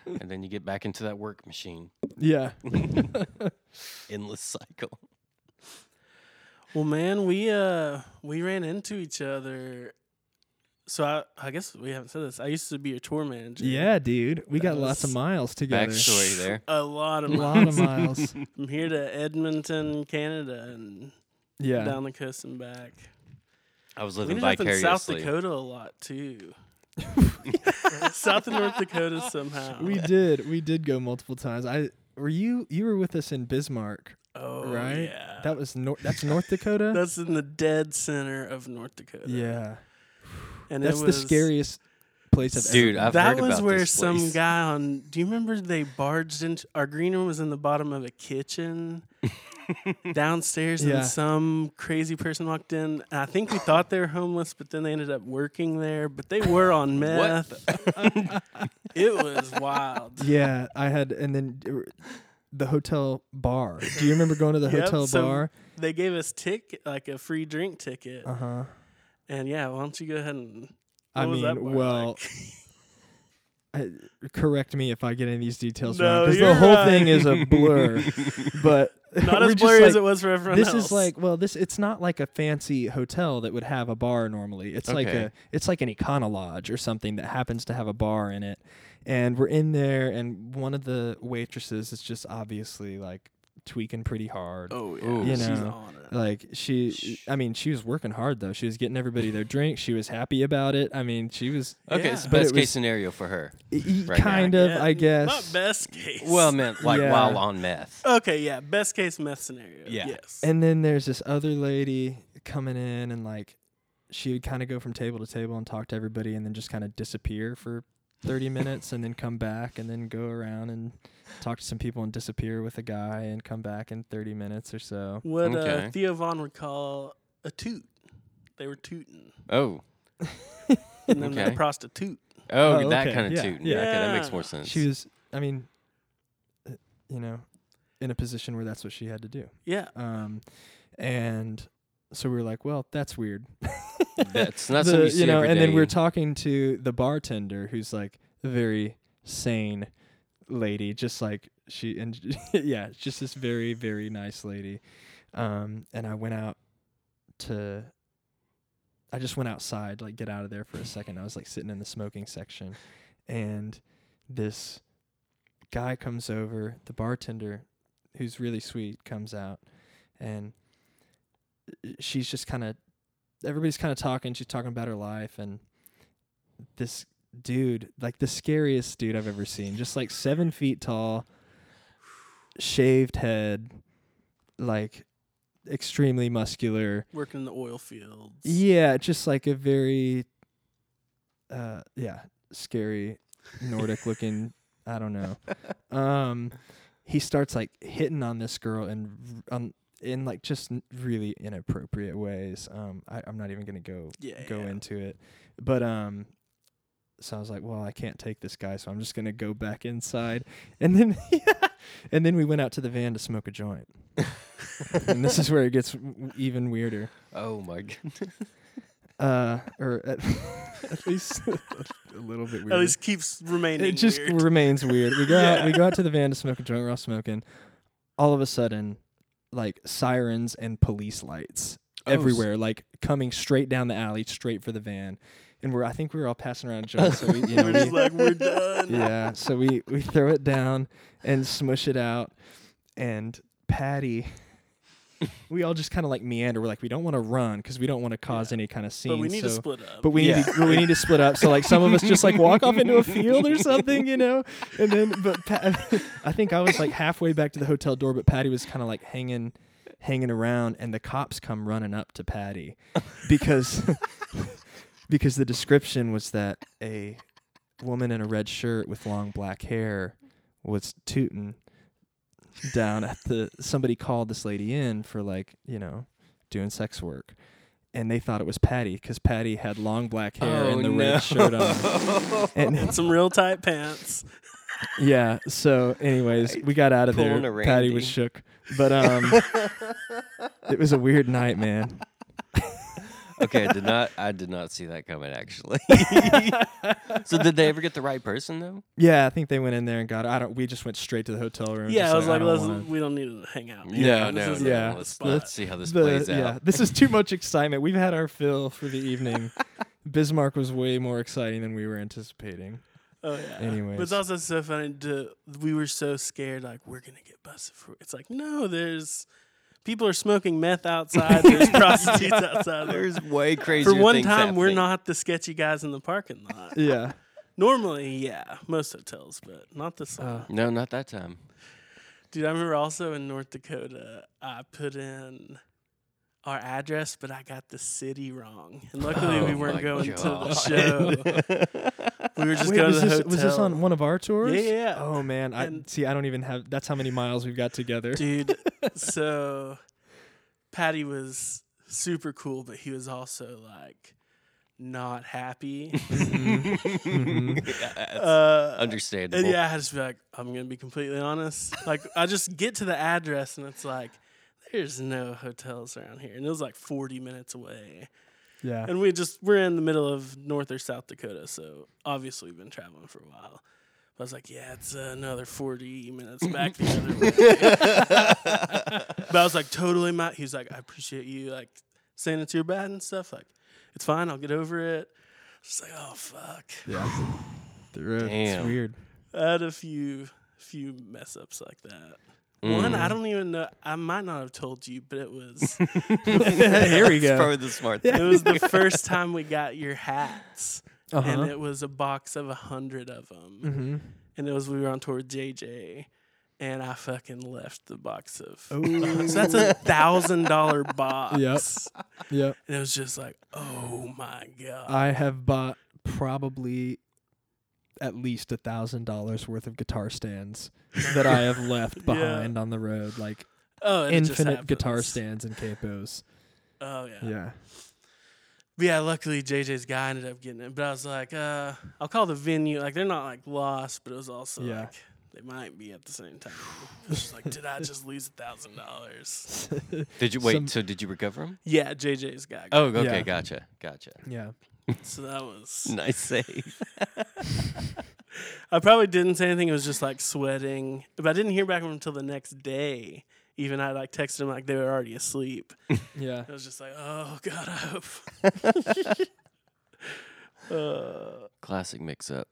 And then you get back into that work machine. Yeah. Endless cycle. Well, man, we uh we ran into each other. So I I guess we haven't said this. I used to be a tour manager. Yeah, dude. We that got lots of miles together. Backstory there. A lot of miles. A lot of miles. From here to Edmonton, Canada, and yeah. down the coast and back. I was living we ended vicariously. Up in South Dakota a lot too. South and North Dakota somehow. We did. We did go multiple times. I were you you were with us in Bismarck. Oh right? yeah. That was nor- that's North Dakota? That's in the dead center of North Dakota. Yeah. And that's it was, the scariest place I've dude, ever been. Dude, I've heard about this place. That was where some guy on do you remember they barged into our green room was in the bottom of a kitchen? Downstairs yeah. and some crazy person walked in. And I think we thought they were homeless, but then they ended up working there. But they were on meth. It was wild. Yeah, I had, and then the hotel bar. Do you remember going to the yep, hotel so bar? They gave us ticket, like a free drink ticket. Uh huh. And yeah, why don't you go ahead and? What I was mean, that bar well. Like? I, correct me if I get any of these details no, wrong, because the whole right. thing is a blur. But not as blurry like, as it was for everyone this else. This is like, well, this it's not like a fancy hotel that would have a bar normally. It's okay. like a, it's like an Econo Lodge or something that happens to have a bar in it. And we're in there, and one of the waitresses is just obviously like tweaking pretty hard. Oh, yeah. Ooh, you know, she's on it. Like she, I mean, she was working hard though. She was getting everybody their drink. She was happy about it. I mean, she was okay. Yeah. It's best it was, case scenario for her, e- right kind now. of, yeah, I guess. Not best case. Well, man, like yeah. while on meth. Okay, yeah, best case meth scenario. Yeah. Yes. And then there's this other lady coming in, and like she would kind of go from table to table and talk to everybody, and then just kind of disappear for thirty minutes, and then come back, and then go around and talk to some people and disappear with a guy and come back in thirty minutes or so. What okay. uh, Theo Von would call a toot. They were tooting. Oh. And then okay. the prostitute. Oh, oh that okay. kind of yeah. tooting. Yeah. Okay, that makes more sense. She was, I mean, uh, you know, in a position where that's what she had to do. Yeah. Um, and so we were like, well, that's weird. That's not the, something you see you know, every and day. Then we were talking to the bartender, who's like a very sane lady, just like she and yeah just this very very nice lady, um and I went out to I just went outside, like get out of there for a second. I was like sitting in the smoking section, and this guy comes over, the bartender who's really sweet, comes out, and she's just kind of, everybody's kind of talking. She's talking about her life, and this dude, like the scariest dude I've ever seen, just like seven feet tall, shaved head, like extremely muscular. Working in the oil fields. Yeah, just like a very, uh, yeah, scary Nordic looking, I don't know. Um, he starts like hitting on this girl and um. in like just really inappropriate ways. Um, I, I'm not even gonna go yeah, go yeah. into it, but um, so I was like, well, I can't take this guy, so I'm just gonna go back inside, and then yeah, and then we went out to the van to smoke a joint, and this is where it gets w- even weirder. Oh my goodness. Uh, or at, at least a little bit weird. At least keeps remaining. It just weird. remains weird. We go yeah. out, we go out to the van to smoke a joint. We're all smoking. All of a sudden, like sirens and police lights oh, everywhere, like coming straight down the alley, straight for the van. And we're, I think we were all passing around jokes. So we, you know, we're just we, like, we're done. Yeah. So we, we throw it down and smush it out. And Patty, we all just kind of like meander. We're like, we don't want to run because we don't want to cause yeah. any kind of scene. But we need so, to split up. But we, yeah. need to, we need to split up. So like some of us just like walk off into a field or something, you know? And then, but Pat, I think I was like halfway back to the hotel door, but Patty was kind of like hanging, hanging around, and the cops come running up to Patty because, because the description was that a woman in a red shirt with long black hair was tooting down at the, somebody called this lady in for like, you know, doing sex work, and they thought it was Patty because Patty had long black hair oh, and the no. red shirt on and, and some real tight pants. Yeah. So anyways, we got out of Pulling there. Patty was shook, but um, it was a weird night, man. Okay, I did not. I did not see that coming, actually. So, did they ever get the right person though? Yeah, I think they went in there and got. I don't. We just went straight to the hotel room. Yeah, I was like, like I don't wanna... we don't need to hang out. Yeah, no, no, no, yeah. Let's, let's see how this the, plays out. Yeah, this is too much excitement. We've had our fill for the evening. Bismarck was way more exciting than we were anticipating. Oh yeah. Anyways, but it's also so funny. To, we were so scared, like we're gonna get busted for. It's like no, there's. People are smoking meth outside. There's prostitutes outside. There's way crazier things. For one time, happening. We're not the sketchy guys in the parking lot. Yeah. Normally, yeah, most hotels, but not this uh, time. No, not that time. Dude, I remember also in North Dakota, I put in our address, but I got the city wrong. And luckily, oh we weren't going God. to the show. We were just Wait, going to the this, hotel. Was this on one of our tours? Yeah, yeah. Oh, man. And I see, I don't even have... That's how many miles we've got together. Dude, so... Patty was super cool, but he was also, like, not happy. mm-hmm. yeah, uh, understandable. And yeah, I just be like, I'm going to be completely honest. Like, I just get to the address, and it's like... There's no hotels around here. And it was like forty minutes away. Yeah. And we just, we're in the middle of North or South Dakota. So obviously we've been traveling for a while. But I was like, yeah, it's another forty minutes back the other way. But I was like, totally, Matt. He was like, I appreciate you like saying it's your bad and stuff. Like, it's fine. I'll get over it. Just like, oh, fuck. Yeah. The road. Damn. It's weird. I had a few, few mess ups like that. Mm. One, I don't even know. I might not have told you, but it was. Here we go. That's probably the smart thing. It was the first time we got your hats, uh-huh. and it was a box of a hundred of them, mm-hmm. and it was we were on tour with J J, and I fucking left the box of. So that's a thousand dollar box. Yep. Yep. And it was just like, oh my God. I have bought probably. At least a thousand dollars worth of guitar stands that I have left behind yeah. on the road, like oh, infinite guitar stands and capos. Oh yeah, yeah. But yeah, luckily J J's guy ended up getting it. But I was like, uh, I'll call the venue. Like they're not like lost, but it was also yeah. like they might be at the same time. It was just like, did I just lose a thousand dollars? Did you wait? Some, so did you recover them? Yeah, J J's guy. Oh, okay, yeah. gotcha, gotcha. Yeah. So that was nice save. I probably didn't say anything. It was just like sweating, but I didn't hear back from him until the next day. Even I like texted him like they were already asleep. Yeah, I was just like, oh God, I hope. uh, Classic mix-up.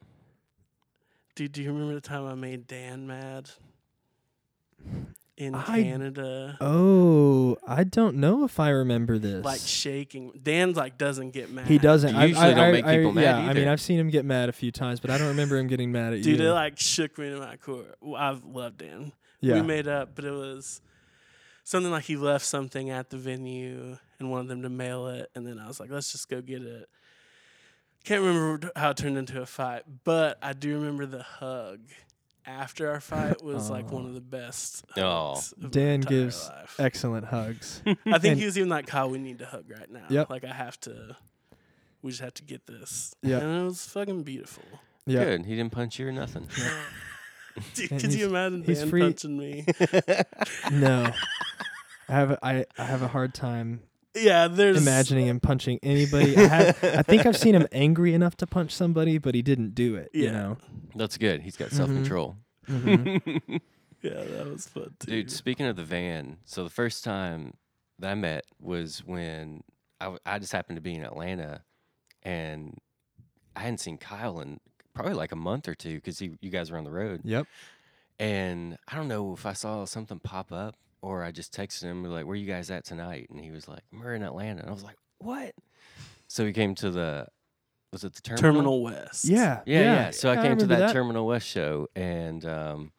Dude, do you remember the time I made Dan mad? in I, Canada. Oh, I don't know if I remember this. Like shaking. Dan's like doesn't get mad. He doesn't. I usually I, don't I, make I, people I, mad yeah, either. I mean, I've seen him get mad a few times, but I don't remember him getting mad at you. Dude, it like shook me to my core. I love Dan. Yeah. We made up, but it was something like he left something at the venue and wanted them to mail it. And then I was like, let's just go get it. Can't remember how it turned into a fight, but I do remember the hug after our fight was oh. like one of the best hugs oh. of Dan gives life. Excellent hugs. I think and he was even like, Kyle, we need to hug right now. Yep. Like, I have to, we just have to get this. Yep. And it was fucking beautiful. Yep. Good. He didn't punch you or nothing. Dude, could you imagine Dan free. punching me? No. I have, a, I, I have a hard time. Yeah, there's imagining him punching anybody. I, have, I think I've seen him angry enough to punch somebody, but he didn't do it. Yeah, you know? That's good. He's got self control. Mm-hmm. Mm-hmm. Yeah, that was fun too. Dude, speaking of the van, so the first time that I met was when I, w- I just happened to be in Atlanta, and I hadn't seen Kyle in probably like a month or two because you guys were on the road. Yep. And I don't know if I saw something pop up. Or I just texted him, like, where you guys at tonight? And he was like, we're in Atlanta. And I was like, what? So we came to the, was it the Terminal? Terminal West. Yeah. Yeah, yeah. yeah. So I, I came to that, that Terminal West show. And um,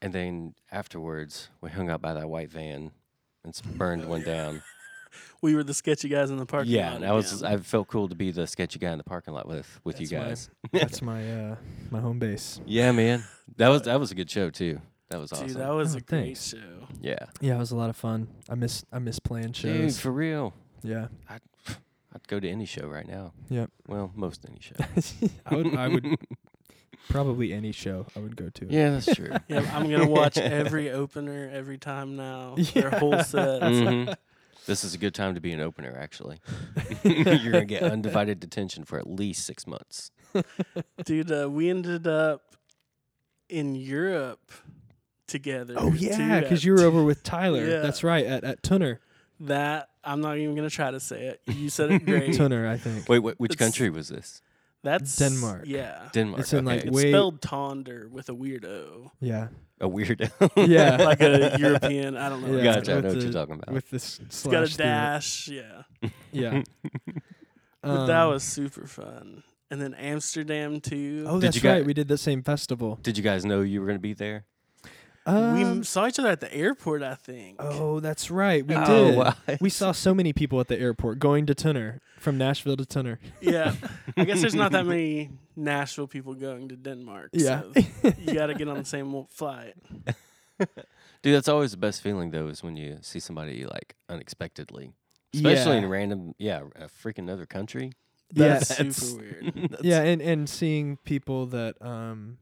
and then afterwards, we hung out by that white van and burned one down. We were the sketchy guys in the parking yeah, lot. Yeah, and I was just, I felt cool to be the sketchy guy in the parking lot with, with you guys. My, that's my uh, my home base. Yeah, man. That was That was a good show, too. That was awesome. Dude, that was oh, a thanks. great show. Yeah. Yeah, it was a lot of fun. I miss I miss playing shows. Dude, for real. Yeah. I'd, I'd go to any show right now. Yep. Well, most any show. I would, I would probably any show I would go to. Yeah, that's true. Yeah, I'm going to watch every opener every time now. Yeah. Their whole set. Mm-hmm. This is a good time to be an opener, actually. You're going to get undivided attention for at least six months. Dude, uh, we ended up in Europe together. Oh yeah, because you were over with Tyler. Yeah. That's right, at at Tønder. That I'm not even gonna try to say it. You said it great. Tønder, I think. Wait, wait which it's, country was this? That's Denmark. Yeah, Denmark. It's in okay. like it's way spelled Tønder with a weird O. Yeah, a weird O. Yeah, like a European. I don't know. Yeah. Gotcha. I know what the, you're talking about. With this, it's got a dash. It. Yeah. Yeah. But um, that was super fun. And then Amsterdam too. Oh, that's right. Guys, we did the same festival. Did you guys know you were gonna be there? Um, we m- saw each other at the airport, I think. Oh, that's right. We oh, did. Wow. We saw so many people at the airport going to Tønder, from Nashville to Tønder. Yeah. I guess there's not that many Nashville people going to Denmark. Yeah. So you got to get on the same flight. Dude, that's always the best feeling, though, is when you see somebody, like, unexpectedly. Especially yeah. in random, yeah, a freaking other country. That's, yeah, that's super weird. That's yeah, and, and seeing people that... um.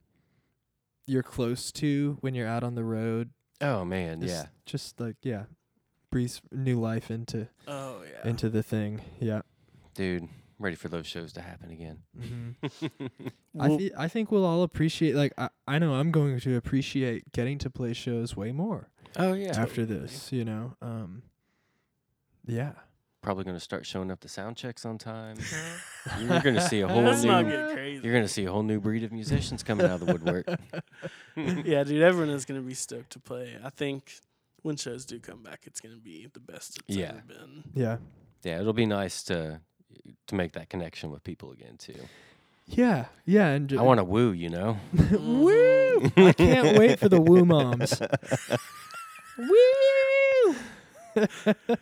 you're close to when you're out on the road. Oh man, just, yeah. Just like yeah, breathes new life into oh yeah into the thing. Yeah, dude, ready for those shows to happen again. Mm-hmm. I th- I think we'll all appreciate like I I know I'm going to appreciate getting to play shows way more. Oh yeah, after totally. this, you know, um, yeah. Probably going to start showing up to sound checks on time. You're going to see a whole new You're going to see a whole new breed of musicians coming out of the woodwork. Yeah, dude, everyone is going to be stoked to play. I think when shows do come back, it's going to be the best it's yeah. ever been. Yeah. Yeah, it'll be nice to to make that connection with people again too. Yeah. Yeah, and j- I want to woo, you know. Woo! I can't wait for the woo moms. Woo!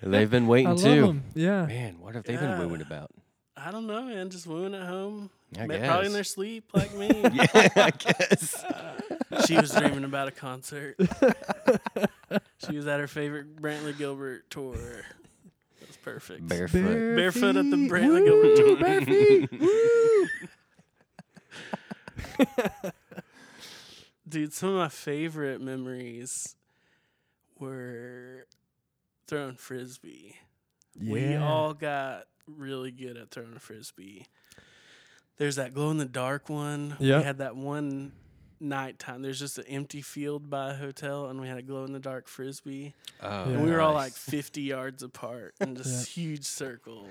They've been waiting I too. Love them. Yeah, man, what have yeah. they been wooing about? I don't know, man. Just wooing at home. I guess. Probably in their sleep, like me. Yeah, I guess. Uh, she was dreaming about a concert. She was at her favorite Brantley Gilbert tour. That was perfect. Barefoot, bare barefoot at the Brantley Gilbert tour. Bare feet. Woo. Dude, some of my favorite memories were. Throwing frisbee. Yeah. We all got really good at throwing a frisbee. There's that glow in the dark one. Yep. We had that one nighttime. There's just an empty field by a hotel, and we had a glow in the dark frisbee. Oh, and yeah. we were all like fifty yards apart in this yeah. huge circle.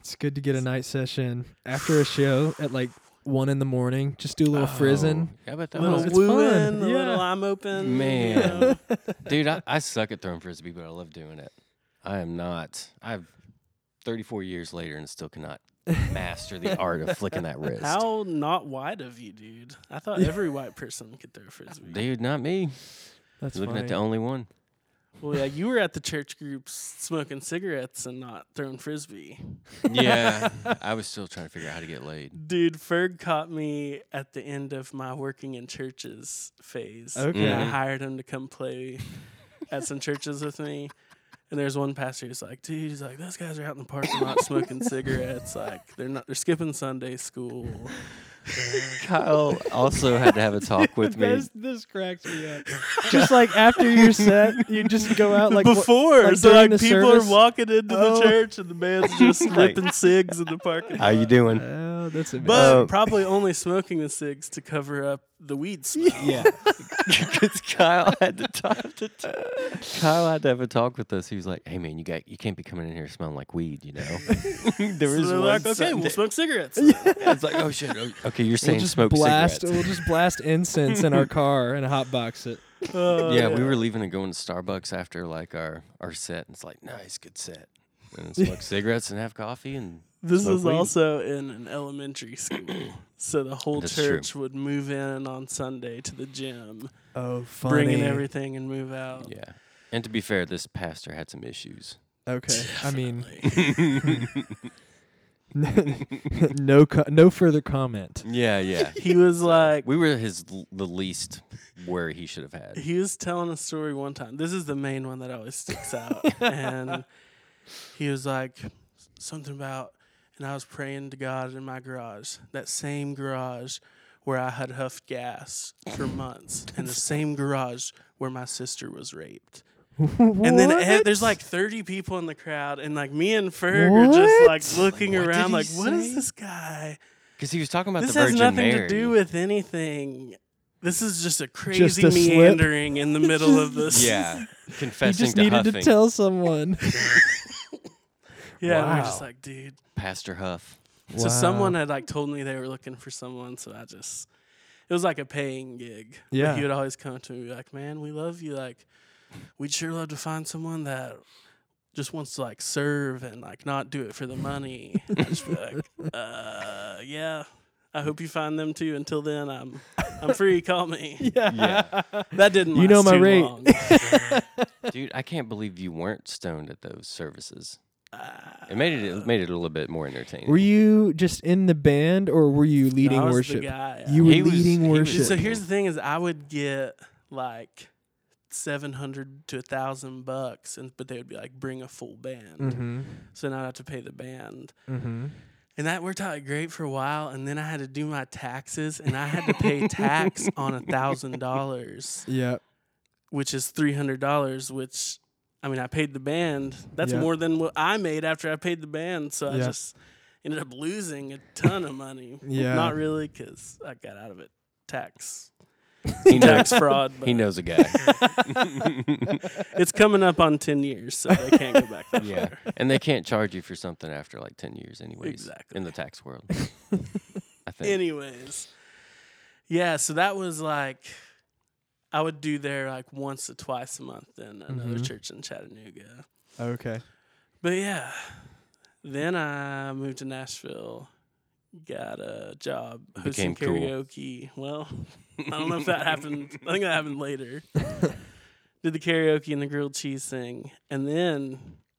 It's good to get a night session after a show at like one in the morning. Just do a little oh, frizzing. I bet that little was wooing, yeah. A little I'm open. Man. You know? Dude, I, I suck at throwing frisbee, but I love doing it. I am not. I've thirty-four years later and still cannot master the art of flicking that wrist. How not wide of you, dude. I thought every white person could throw a frisbee. Dude, not me. That's looking funny. At the only one. Well, yeah, you were at the church groups smoking cigarettes and not throwing frisbee. Yeah, I was still trying to figure out how to get laid. Dude, Ferg caught me at the end of my working in churches phase. Okay. Mm-hmm. And I hired him to come play at some churches with me. And there's one pastor who's like, dude, he's like, those guys are out in the parking lot smoking cigarettes. Like, they're not, they're skipping Sunday school. Kyle also had to have a talk with me. This, this cracks me up. Just like after your set, you just go out like before. Wh- like so like people service? Are walking into oh. the church and the man's just ripping cigs in the parking lot. How you doing? Oh, that's amazing. But um, probably only smoking the cigs to cover up the weed smell. Yeah, because Kyle had to talk to t- Kyle had to have a talk with us. He was like, "Hey man, you got you can't be coming in here smelling like weed, you know." There so was they're like, "Okay, Sunday. We'll smoke cigarettes." Yeah. It's like, "Oh shit." Okay, you're saying we'll just smoke blast, cigarettes. We'll just blast incense in our car and hotbox it. Uh, yeah, yeah, we were leaving and going to Starbucks after like our, our set, and it's like, nice, good set. And smoke cigarettes and have coffee. And this is weed. Also in an elementary school, so the whole That's church true. Would move in on Sunday to the gym. Oh, funny. Bring in everything and move out. Yeah, and to be fair, this pastor had some issues. Okay, definitely. I mean... no, co- no further comment. Yeah, yeah. He was like, we were his l- the least where he should have had. He was telling a story one time. This is the main one that always sticks out. And he was like, something about, and I was praying to God in my garage, that same garage where I had huffed gas for months, and the same garage where my sister was raped. And then it, there's like thirty people in the crowd, and like me and Ferg what? Are just like looking like, around, like, say? What is this guy? Because he was talking about this the Virgin Mary. This has nothing Mary. To do with anything. This is just a crazy just a meandering slip. In the middle of this. Yeah, confessing to huffing. He just needed to tell someone. Yeah, wow. We were just like, dude, Pastor Huff. So wow. Someone had like told me they were looking for someone, so I just it was like a paying gig. Yeah, like, he would always come to me and be like, man, we love you, like. We'd sure love to find someone that just wants to, like, serve and, like, not do it for the money. I'd just be like, uh, yeah, I hope you find them, too. Until then, I'm I'm free. Call me. Yeah. Yeah. That didn't you last know my too rate. Long. Dude, I can't believe you weren't stoned at those services. Uh, it made it, it made it a little bit more entertaining. Were you just in the band, or were you leading no, I was worship? The guy, yeah. You were he leading was, worship. Was, so here's the thing is I would get, like... Seven hundred to a thousand bucks, and but they would be like, bring a full band, mm-hmm. so now I have to pay the band, mm-hmm. and that worked out great for a while. And then I had to do my taxes, and I had to pay tax on a thousand dollars, yeah, which is three hundred dollars. Which I mean, I paid the band. That's yep. more than what I made after I paid the band. So yep. I just ended up losing a ton of money. Yeah, not really, because I got out of it tax. He knows fraud. He knows a guy. It's coming up on ten years, so they can't go back that yeah. far. And they can't charge you for something after like ten years, anyways. Exactly. In the tax world, I think. Anyways, yeah. So that was like, I would do there like once or twice a month in another mm-hmm. church in Chattanooga. Okay. But yeah, then I moved to Nashville. Got a job hosting Became karaoke. Cool. Well, I don't know if that happened. I think that happened later. Did the karaoke and the grilled cheese thing. And then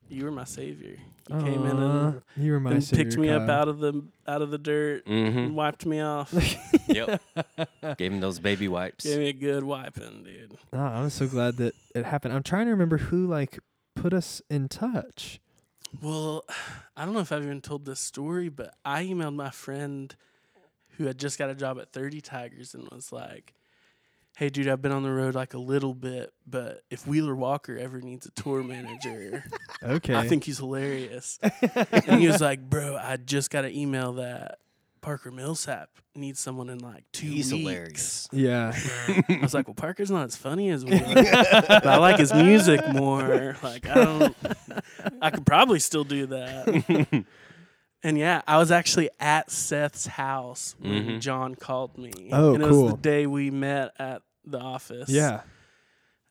you were my savior. You Aww, came in and, you were my and savior, picked me Kyle. Up out of the out of the dirt mm-hmm. and wiped me off. Yep. Gave him those baby wipes. Gave me a good wiping, dude. Oh, I'm so glad that it happened. I'm trying to remember who like put us in touch. Well, I don't know if I've even told this story, but I emailed my friend who had just got a job at thirty Tigers and was like, hey, dude, I've been on the road like a little bit, but if Wheeler Walker ever needs a tour manager, okay, I think he's hilarious. And he was like, bro, I just got an email that Parker Millsap needs someone in like two He's weeks. Hilarious. Yeah. I was like, well, Parker's not as funny as we are, but I like his music more. Like, I don't, I could probably still do that. And yeah, I was actually at Seth's house when mm-hmm. John called me. Oh, and it cool. was the day we met at the office. Yeah.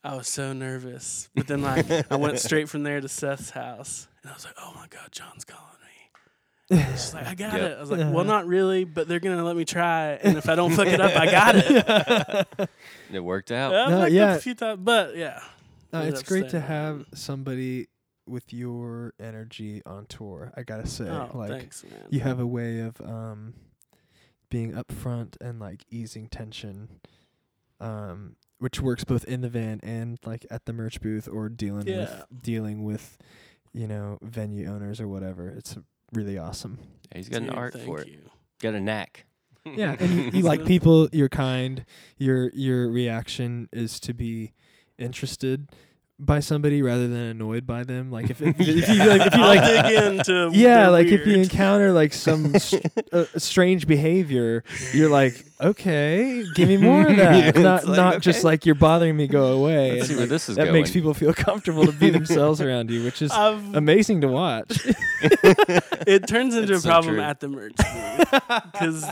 I was so nervous. But then like I went straight from there to Seth's house. And I was like, oh my God, John's calling me. And she's like, I got yep. it. I was like, well, not really, but they're going to let me try. And if I don't fuck it up, I got it. It worked out. I no, fucked yeah. up a few times, but yeah. No, it it's great to have somebody with your energy on tour, I gotta say. Oh, like thanks, man. You have a way of um being upfront and like easing tension, um which works both in the van and like at the merch booth or dealing yeah. with dealing with you know venue owners or whatever. It's really awesome. Yeah, he's got Dude, an art for it. You. Got a knack. Yeah, and you like people. You're kind. Your your reaction is to be interested by somebody rather than annoyed by them. Like if, if, yeah. if you like, if you like, dig into yeah, like weird. If you encounter like some st- uh, strange behavior, you're like, okay, give me more of that. yeah, not like, not okay. just like you're bothering me, go away. Let's see where this is that going. Makes people feel comfortable to be themselves around you, which is I've, amazing to watch. It turns into it's a so problem true. At the merch because,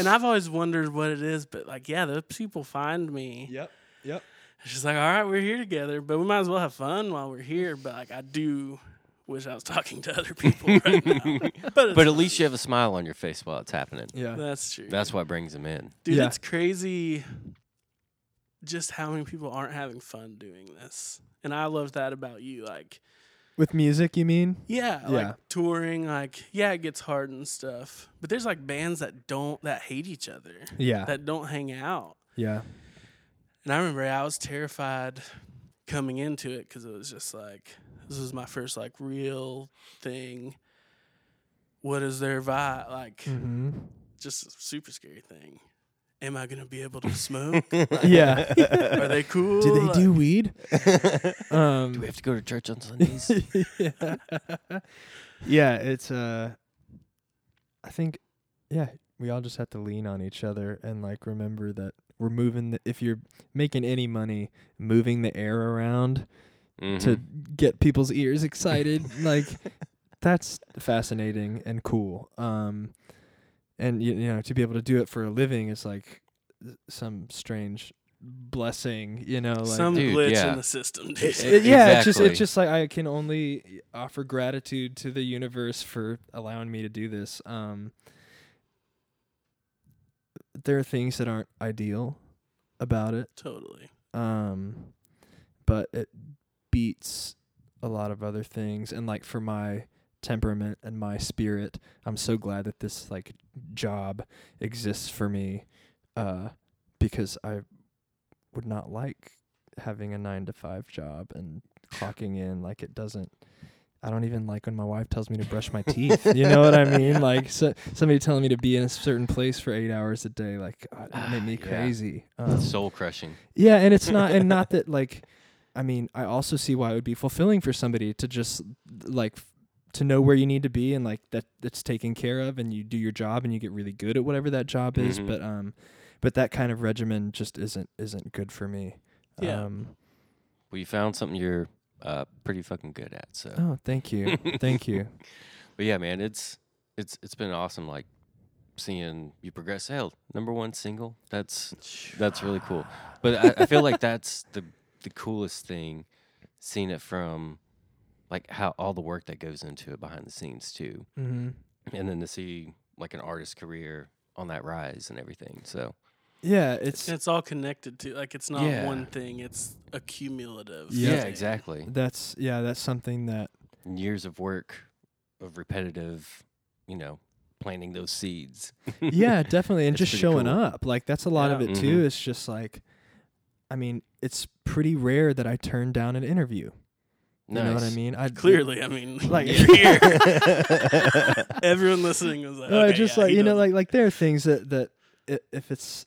and I've always wondered what it is, but like, yeah, those people find me. Yep. Yep. She's like, all right, we're here together, but we might as well have fun while we're here. But like, I do wish I was talking to other people right now. But, but at least you have a smile on your face while it's happening. Yeah, that's true. That's what brings them in. Dude, yeah. It's crazy just how many people aren't having fun doing this. And I love that about you. Like, with music, you mean? Yeah, yeah. Like touring, like, yeah, it gets hard and stuff. But there's like bands that don't, that hate each other. Yeah. That don't hang out. Yeah. And I remember I was terrified coming into it because it was just like, this was my first like real thing. What is their vibe? Like, mm-hmm. just a super scary thing. Am I going to be able to smoke? Like, yeah. Are they cool? Do they like, do weed? um, do we have to go to church on Sundays? yeah. yeah, it's, uh, I think, yeah, we all just have to lean on each other and like remember that. We're moving the, if you're making any money, moving the air around mm-hmm. to get people's ears excited, like that's fascinating and cool. Um, and you, you know, to be able to do it for a living is like some strange blessing, you know, like some dude, glitch yeah. in the system. Dude. It, it, yeah, exactly. it's just it's just like I can only offer gratitude to the universe for allowing me to do this. Um, There are things that aren't ideal about it. Totally. Um, but it beats a lot of other things. And like for my temperament and my spirit, I'm so glad that this like job exists for me, uh, because I would not like having a nine to five job and clocking in. Like it doesn't. I don't even like when my wife tells me to brush my teeth. You know what I mean? Like so, somebody telling me to be in a certain place for eight hours a day, like God, it made me crazy. Yeah. Um, soul crushing. Yeah, and it's not, and not that like, I mean, I also see why it would be fulfilling for somebody to just like f- to know where you need to be and like that it's taken care of, and you do your job and you get really good at whatever that job mm-hmm. is. But um, but that kind of regimen just isn't isn't good for me. Yeah. Um, well, you found something you're. Uh, pretty fucking good at. So. Oh, thank you, thank you. But yeah, man, it's it's it's been awesome. Like seeing you progress. Hell, number one single. That's that's really cool. But I, I feel like that's the the coolest thing. Seeing it from like how all the work that goes into it behind the scenes too, mm-hmm. and then to see like an artist's career on that rise and everything. So. Yeah, it's it's all connected to like it's not yeah. one thing, it's a cumulative. Yeah, yeah, exactly. That's yeah, that's something that years of work of repetitive, you know, planting those seeds. Yeah, definitely. And just showing cool. up. Like that's a lot yeah. of it mm-hmm. too. It's just like I mean, it's pretty rare that I turn down an interview. You nice. Know what I mean? I'd, Clearly, I mean, like you're here. Everyone listening is like, no, okay, just yeah, like you know, like like there are things that that it, if it's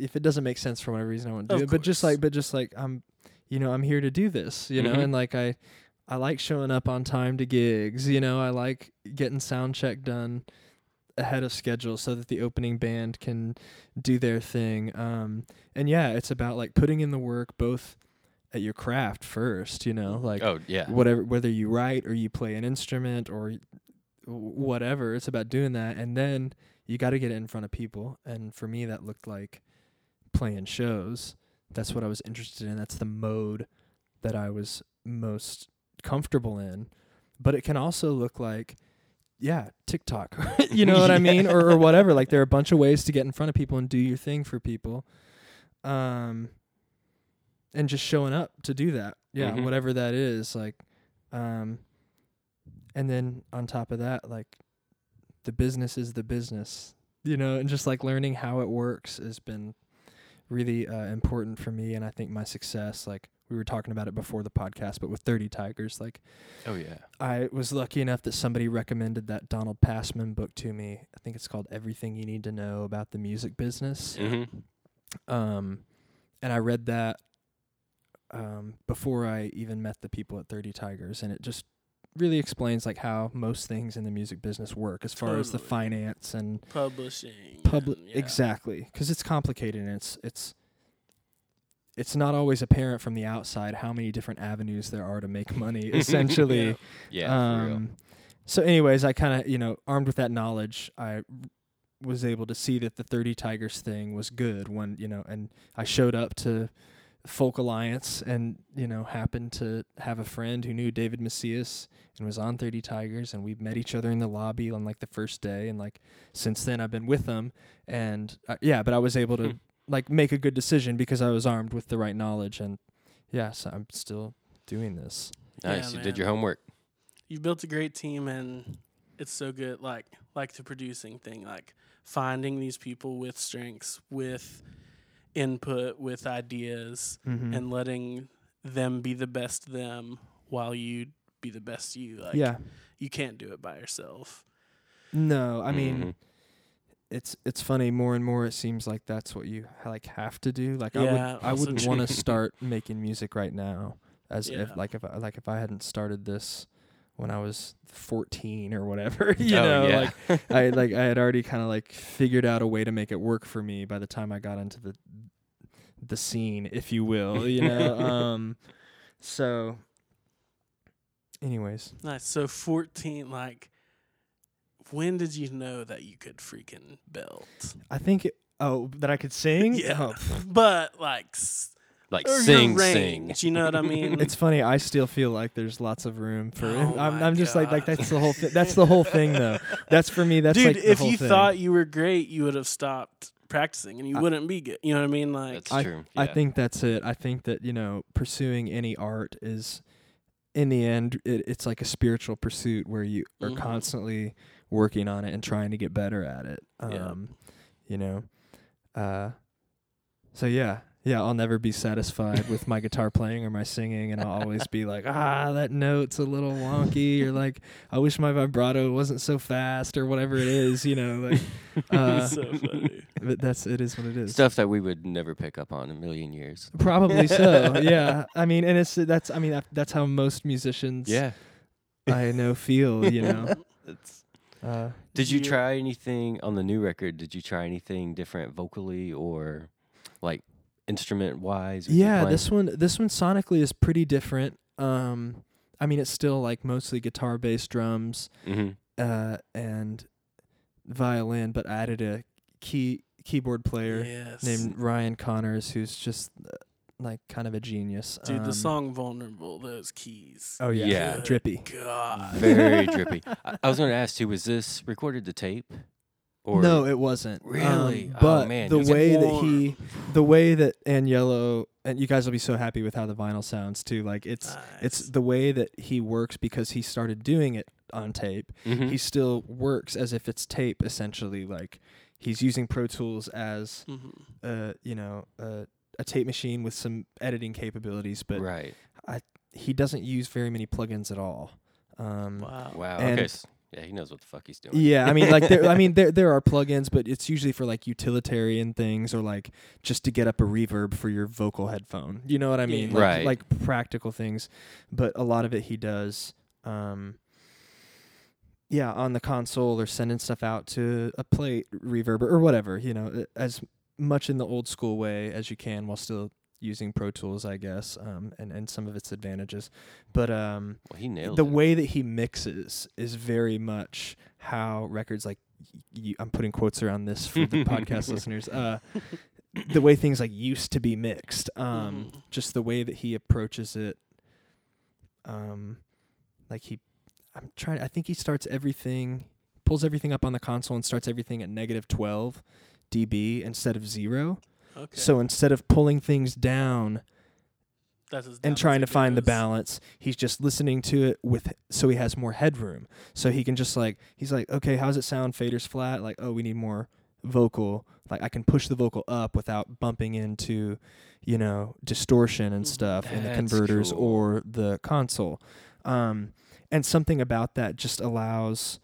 if it doesn't make sense for whatever reason, I won't do of it. Course. But just like, but just like, I'm, you know, I'm here to do this, you mm-hmm. know, and like I, I like showing up on time to gigs, you know, I like getting sound check done ahead of schedule so that the opening band can do their thing. Um, and yeah, it's about like putting in the work both at your craft first, you know, like oh, yeah. whatever, whether you write or you play an instrument or whatever. It's about doing that. And then you got to get it in front of people. And for me, that looked like playing shows. That's what I was interested in. That's the mode that I was most comfortable in. But it can also look like, yeah, TikTok, you know what yeah. I mean? Or, or whatever. Like, there are a bunch of ways to get in front of people and do your thing for people. Um, and just showing up to do that. Yeah. Mm-hmm. Whatever that is. Like, um, and then on top of that, like, the business is the business, you know, and just like learning how it works has been really uh, important for me. And I think my success, like, we were talking about it before the podcast, but with thirty Tigers, like, oh yeah, I was lucky enough that somebody recommended that Donald Passman book to me. I think it's called Everything You Need to Know About the Music Business. Mm-hmm. Um, and I read that um, before I even met the people at thirty Tigers, and it just really explains like how most things in the music business work as far totally. as the finance and publishing. Publi- and, yeah. Exactly, because it's complicated, and it's it's. It's not always apparent from the outside how many different avenues there are to make money, essentially. Yeah, yeah um, for real. So anyways, I kind of, you know, armed with that knowledge, I was able to see that the thirty Tigers thing was good when, you know, and I showed up to Folk Alliance and, you know, happened to have a friend who knew David Macias and was on thirty Tigers, and we met each other in the lobby on, like, the first day, and, like, since then I've been with them. And, uh, yeah, but I was able to... like make a good decision because I was armed with the right knowledge, and yes, I'm still doing this. Nice. Yeah, you man. did your homework. You built a great team, and it's so good. Like, like the producing thing, like finding these people with strengths, with input, with ideas, mm-hmm. and letting them be the best them while you be the best you. Like, yeah. you can't do it by yourself. No, I mm-hmm. mean, It's it's funny. More and more, it seems like that's what you like have to do. Like yeah, I would I wouldn't want to start making music right now, as yeah. if like if I, like if I hadn't started this when I was fourteen or whatever. You oh, know, yeah. like I like I had already kind of like figured out a way to make it work for me by the time I got into the the scene, if you will. You know. um, so, anyways. Nice. So fourteen, like. When did you know that you could freaking belt? I think, it, oh, that I could sing? Yeah. Oh. But, like, s- like sing, range, sing. You know what I mean? It's funny. I still feel like there's lots of room for oh it. I'm, I'm just like, like, that's the whole thing. That's the whole thing, though. That's for me. That's Dude, like, the if whole you thing. Thought you were great, you would have stopped practicing and you I, wouldn't be good. You know what I mean? Like, that's I, true. Yeah. I think that's it. I think that, you know, pursuing any art is, in the end, it, it's like a spiritual pursuit where you are mm-hmm. constantly working on it and trying to get better at it. Um, yeah. You know? Uh, so yeah, yeah, I'll never be satisfied with my guitar playing or my singing, and I'll always be like, ah, that note's a little wonky, or like, I wish my vibrato wasn't so fast, or whatever it is, you know? Like, uh, so funny. But that's, it is what it is. Stuff that we would never pick up on in a million years. Probably so, yeah. I mean, and it's, that's, I mean, that's how most musicians yeah. I know feel, you know? It's, Uh, did you try anything on the new record? Did you try anything different vocally or like instrument wise? Yeah, this one this one sonically is pretty different. Um, I mean, it's still like mostly guitar, bass, drums, mm-hmm. uh, and violin, but I added a key keyboard player yes. named Ryan Connors, who's just uh, like kind of a genius. Dude, um, the song Vulnerable, those keys. Oh, yeah. yeah. Drippy. God. Very drippy. I, I was going to ask you, was this recorded to tape? Or no, it wasn't. Really? Um, but oh, man. The way that he, the way that Aniello, and you guys will be so happy with how the vinyl sounds too. Like it's, nice. It's the way that he works because he started doing it on tape. Mm-hmm. He still works as if it's tape, essentially. Like he's using Pro Tools as, mm-hmm. uh, you know, uh, a tape machine with some editing capabilities, but right. I, he doesn't use very many plugins at all. Um, wow. Wow. Okay. So, yeah, he knows what the fuck he's doing. Yeah, I mean, like, there, I mean, there there are plugins, but it's usually for like utilitarian things or like just to get up a reverb for your vocal headphone. You know what I mean? Yeah. Like, right. Like practical things, but a lot of it he does. Um, yeah, on the console or sending stuff out to a plate reverber or whatever. You know, as much in the old school way as you can while still using Pro Tools, I guess, um, and, and some of its advantages. But um, well, he nailed the it. way that he mixes is very much how records like, y- I'm putting quotes around this for the podcast listeners, uh, the way things like used to be mixed, um, mm. just the way that he approaches it. Um, like he, I'm trying, I think he starts everything, pulls everything up on the console and starts everything at negative twelve decibels instead of zero. Okay. So instead of pulling things down and trying to find the balance, he's just listening to it with, so he has more headroom. So he can just like, he's like, okay, how's it sound? Fader's flat. Like, oh, we need more vocal. Like I can push the vocal up without bumping into, you know, distortion and stuff in the converters or the console. Um, and something about that just allows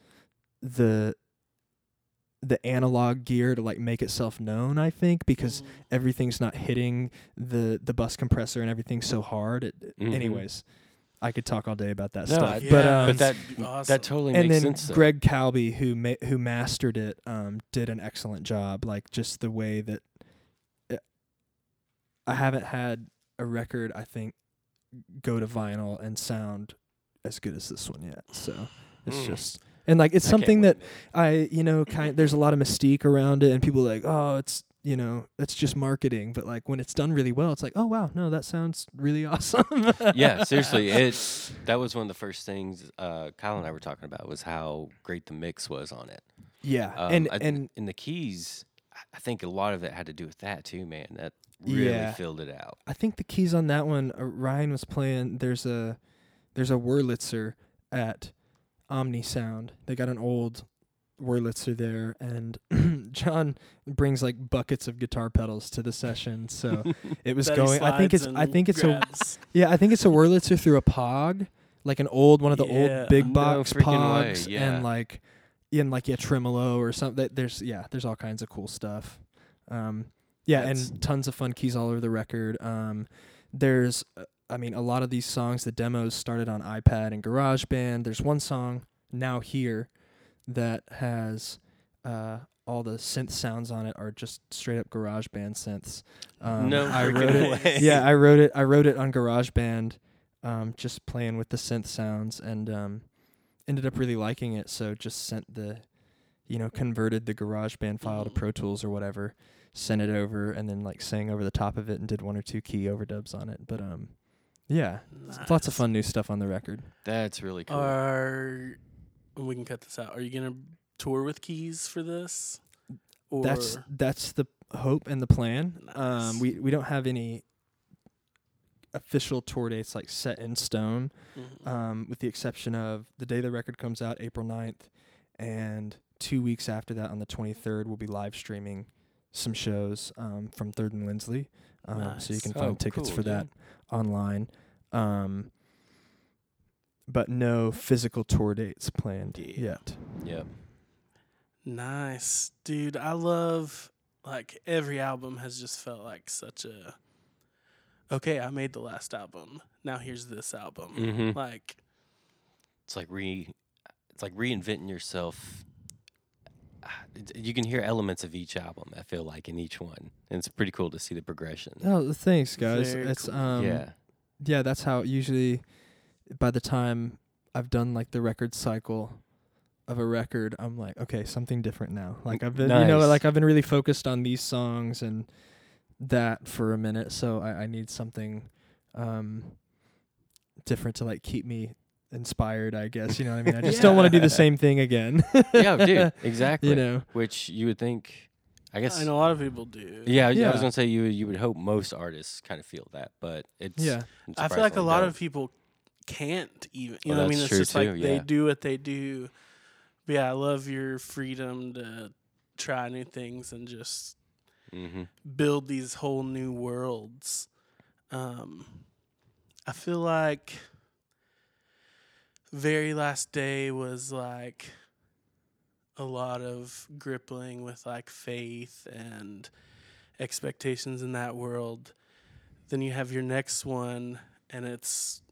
the... the analog gear to like make itself known, I think, because mm. everything's not hitting the, the bus compressor and everything so hard. It, mm-hmm. Anyways, I could talk all day about that no, stuff. Yeah. But, um, but that awesome. that totally and makes sense. And then Greg Calby, who ma- who mastered it, um, did an excellent job. Like just the way that it, I haven't had a record, I think, go to vinyl and sound as good as this one yet. So it's mm. just. And like it's I something that I, you know, kind there's a lot of mystique around it, and people are like, oh, it's you know, that's just marketing. But like when it's done really well, it's like, oh wow, no, that sounds really awesome. Yeah, seriously, it's that was one of the first things uh, Kyle and I were talking about was how great the mix was on it. Yeah, um, and I, and in the keys, I think a lot of it had to do with that too, man. That really yeah. filled it out. I think the keys on that one, uh, Ryan was playing. There's a there's a Wurlitzer at Omni Sound. They got an old Wurlitzer there, and John brings like buckets of guitar pedals to the session. So it was going. I think it's. I think it's grabs. a. Yeah, I think it's a Wurlitzer through a P O G, like an old one of the yeah. old big box no P O Gs, way, yeah. and like, in like yeah, tremolo or something. There's yeah, there's all kinds of cool stuff. Um, yeah, That's and tons of fun keys all over the record. Um, there's. Uh, I mean, a lot of these songs, the demos started on iPad and GarageBand. There's one song, Now Here, that has uh, all the synth sounds on it are just straight up GarageBand synths. Um, no I wrote it, way. Yeah, I wrote it. I wrote it on GarageBand, um, just playing with the synth sounds, and um, ended up really liking it. So just sent the, you know, converted the GarageBand file to Pro Tools or whatever, sent it over, and then like sang over the top of it and did one or two key overdubs on it. But um. Yeah, nice. Lots of fun new stuff on the record. That's really cool. Are we can cut this out. Are you gonna tour with keys for this? Or that's that's the hope and the plan. Nice. Um, we we don't have any official tour dates like set in stone, mm-hmm. um, with the exception of the day the record comes out, April ninth, and two weeks after that on the twenty-third, we'll be live streaming some shows um, from Third and Lindsley. Um, nice. So you can find oh, tickets cool, for dude. that online. Um, but no physical tour dates planned yeah. yet. Yep. Nice. Dude, I love, like, every album has just felt like such a, okay, I made the last album. Now here's this album. Mm-hmm. Like. It's like re, it's like reinventing yourself. You can hear elements of each album, I feel like, in each one. And it's pretty cool to see the progression. Oh, thanks, guys. Very it's cool. um, yeah. yeah, that's how usually by the time I've done like the record cycle of a record, I'm like, okay, something different now. Like I've been nice. you know, like I've been really focused on these songs and that for a minute, so I, I need something um, different to like keep me inspired, I guess, you know what I mean? I just yeah. don't want to do the same thing again. Yeah, dude, exactly. You know, which you would think, I guess, and a lot of people do. Yeah, yeah. I was gonna say you you would hope most artists kind of feel that, but it's yeah. I feel like a lot of people can't even. You well, know, what I mean, it's just too, like yeah. they do what they do. But yeah, I love your freedom to try new things and just mm-hmm. build these whole new worlds. Um, I feel like. Very last day was like a lot of grappling with like faith and expectations in that world. Then you have your next one, and it's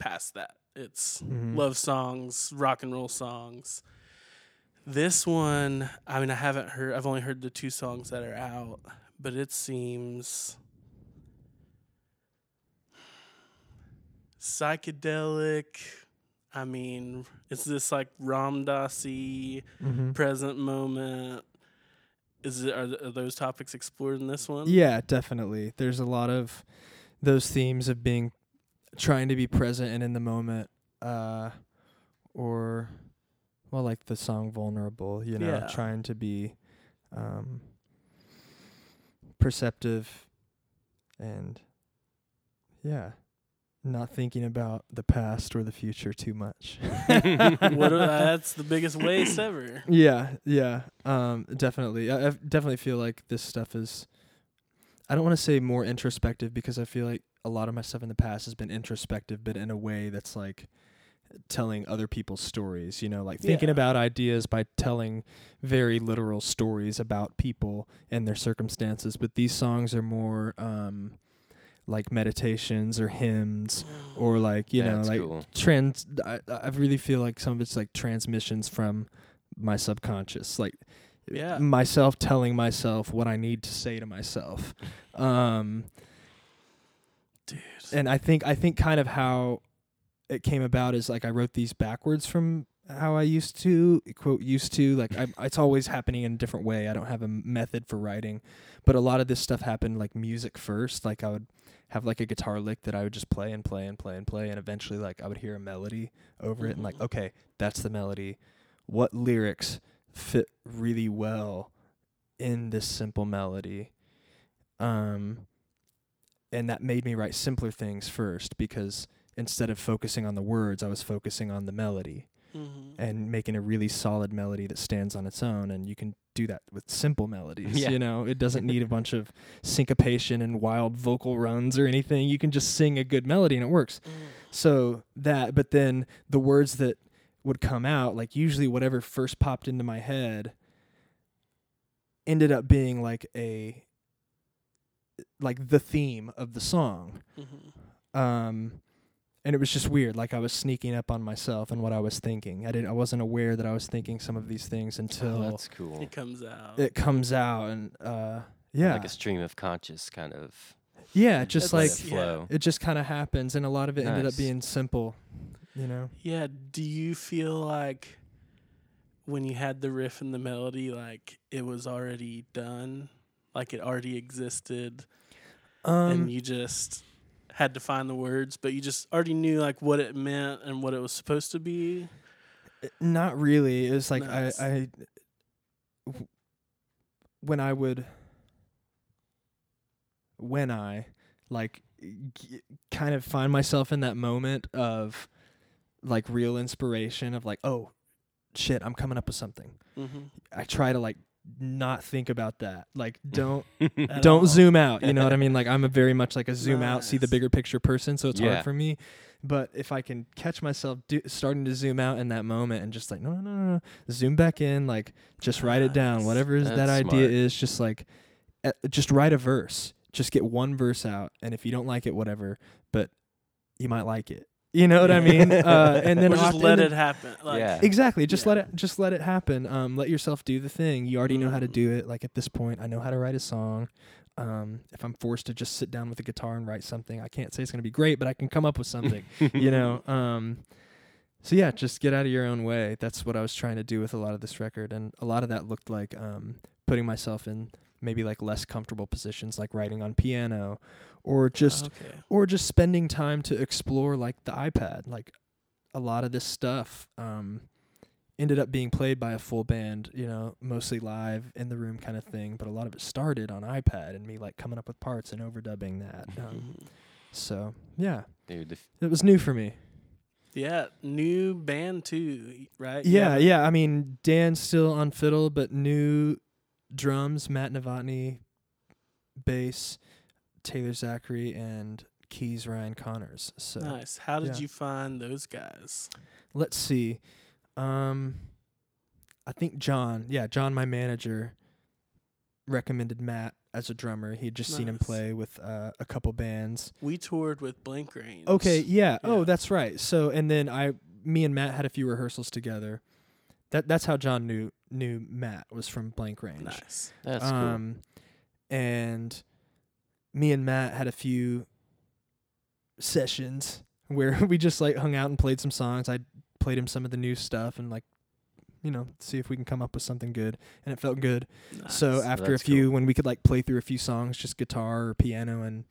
past that. It's mm-hmm. love songs, rock and roll songs. This one, I mean, I haven't heard, I've only heard the two songs that are out, but it seems psychedelic. I mean, it's this like Ram Dass-y mm-hmm. present moment. Is it, are, th- are those topics explored in this one? Yeah, definitely. There's a lot of those themes of being trying to be present and in the moment, uh, or well, like the song "Vulnerable," you know, yeah. trying to be um, perceptive and yeah. not thinking about the past or the future too much. what are, that's the biggest waste ever. Yeah, yeah, um, definitely. I, I definitely feel like this stuff is, I don't want to say more introspective because I feel like a lot of my stuff in the past has been introspective, but in a way that's like telling other people's stories, you know, like thinking yeah. about ideas by telling very literal stories about people and their circumstances. But these songs are more... Um, like meditations or hymns or like, you yeah, know, like cool. trans, I, I really feel like some of it's like transmissions from my subconscious, like yeah. myself telling myself what I need to say to myself. Um, Dude. And I think, I think kind of how it came about is like, I wrote these backwards from how I used to quote used to like, I, it's always happening in a different way. I don't have a method for writing, but a lot of this stuff happened like music first. Like I would have like a guitar lick that I would just play and play and play and play. And eventually like I would hear a melody over mm-hmm. it and like, okay, that's the melody. What lyrics fit really well in this simple melody? Um, and that made me write simpler things first because instead of focusing on the words, I was focusing on the melody. Mm-hmm. And making a really solid melody that stands on its own. And you can do that with simple melodies, yeah. you know, it doesn't need a bunch of syncopation and wild vocal runs or anything. You can just sing a good melody and it works. Mm. So that, but then the words that would come out, like usually whatever first popped into my head ended up being like a, like the theme of the song. Mm-hmm. Um, And it was just weird, like I was sneaking up on myself and what I was thinking. I didn't, I wasn't aware that I was thinking some of these things until... Oh, that's cool. It comes out. It comes out, and uh, yeah. Like a stream of conscious kind of... Yeah, just like, flow. It just kind of happens, and a lot of it nice. ended up being simple, you know? Yeah, do you feel like when you had the riff and the melody, like it was already done? Like it already existed, um, and you just... had to find the words, but you just already knew like what it meant and what it was supposed to be? Not really. It was like nice. I, I w- when I would, when I like g- kind of find myself in that moment of like real inspiration of like, oh shit, I'm coming up with something. Mm-hmm. I try to like not think about that. Like don't don't all. zoom out. You know what I mean? Like I'm a very much like a zoom nice. out, see the bigger picture person, so it's yeah. hard for me. But if I can catch myself do, starting to zoom out in that moment and just like, no, no, no, no, zoom back in, like just nice. write it down. Whatever is that smart. idea is, just like, uh, just write a verse. Just get one verse out. And if you don't like it, whatever, but you might like it. You know what I mean? Uh, and then or just let it happen. Like, yeah. Exactly. Just yeah. let it. Just let it happen. Um, let yourself do the thing. You already mm. know how to do it. Like at this point, I know how to write a song. Um, if I'm forced to just sit down with a guitar and write something, I can't say it's gonna be great, but I can come up with something. you know. Um, so yeah, just get out of your own way. That's what I was trying to do with a lot of this record, and a lot of that looked like um, putting myself in maybe like less comfortable positions, like writing on piano. Or just, okay. or just spending time to explore like the iPad. Like a lot of this stuff um, ended up being played by a full band, you know, mostly live in the room kind of thing. But a lot of it started on iPad and me like coming up with parts and overdubbing that. Um, so yeah, Dude, f- it was new for me. Yeah, new band too, right? Yeah, yeah. yeah. I mean, Dan's still on fiddle, but new drums, Matt Novotny, bass. Taylor Zachary and keys Ryan Connors. So nice. How did yeah. you find those guys? Let's see. Um, I think John, yeah, John, my manager, recommended Matt as a drummer. He had just nice. seen him play with uh, a couple bands. We toured with Blank Range. Okay, yeah. yeah. Oh, that's right. So and then I, me and Matt had a few rehearsals together. That that's how John knew knew Matt was from Blank Range. Nice. That's um, cool. And me and Matt had a few sessions where we just like hung out and played some songs. I played him some of the new stuff and like, you know, see if we can come up with something good. And it felt good. Nice. So after That's a few, cool. when we could like play through a few songs, just guitar or piano and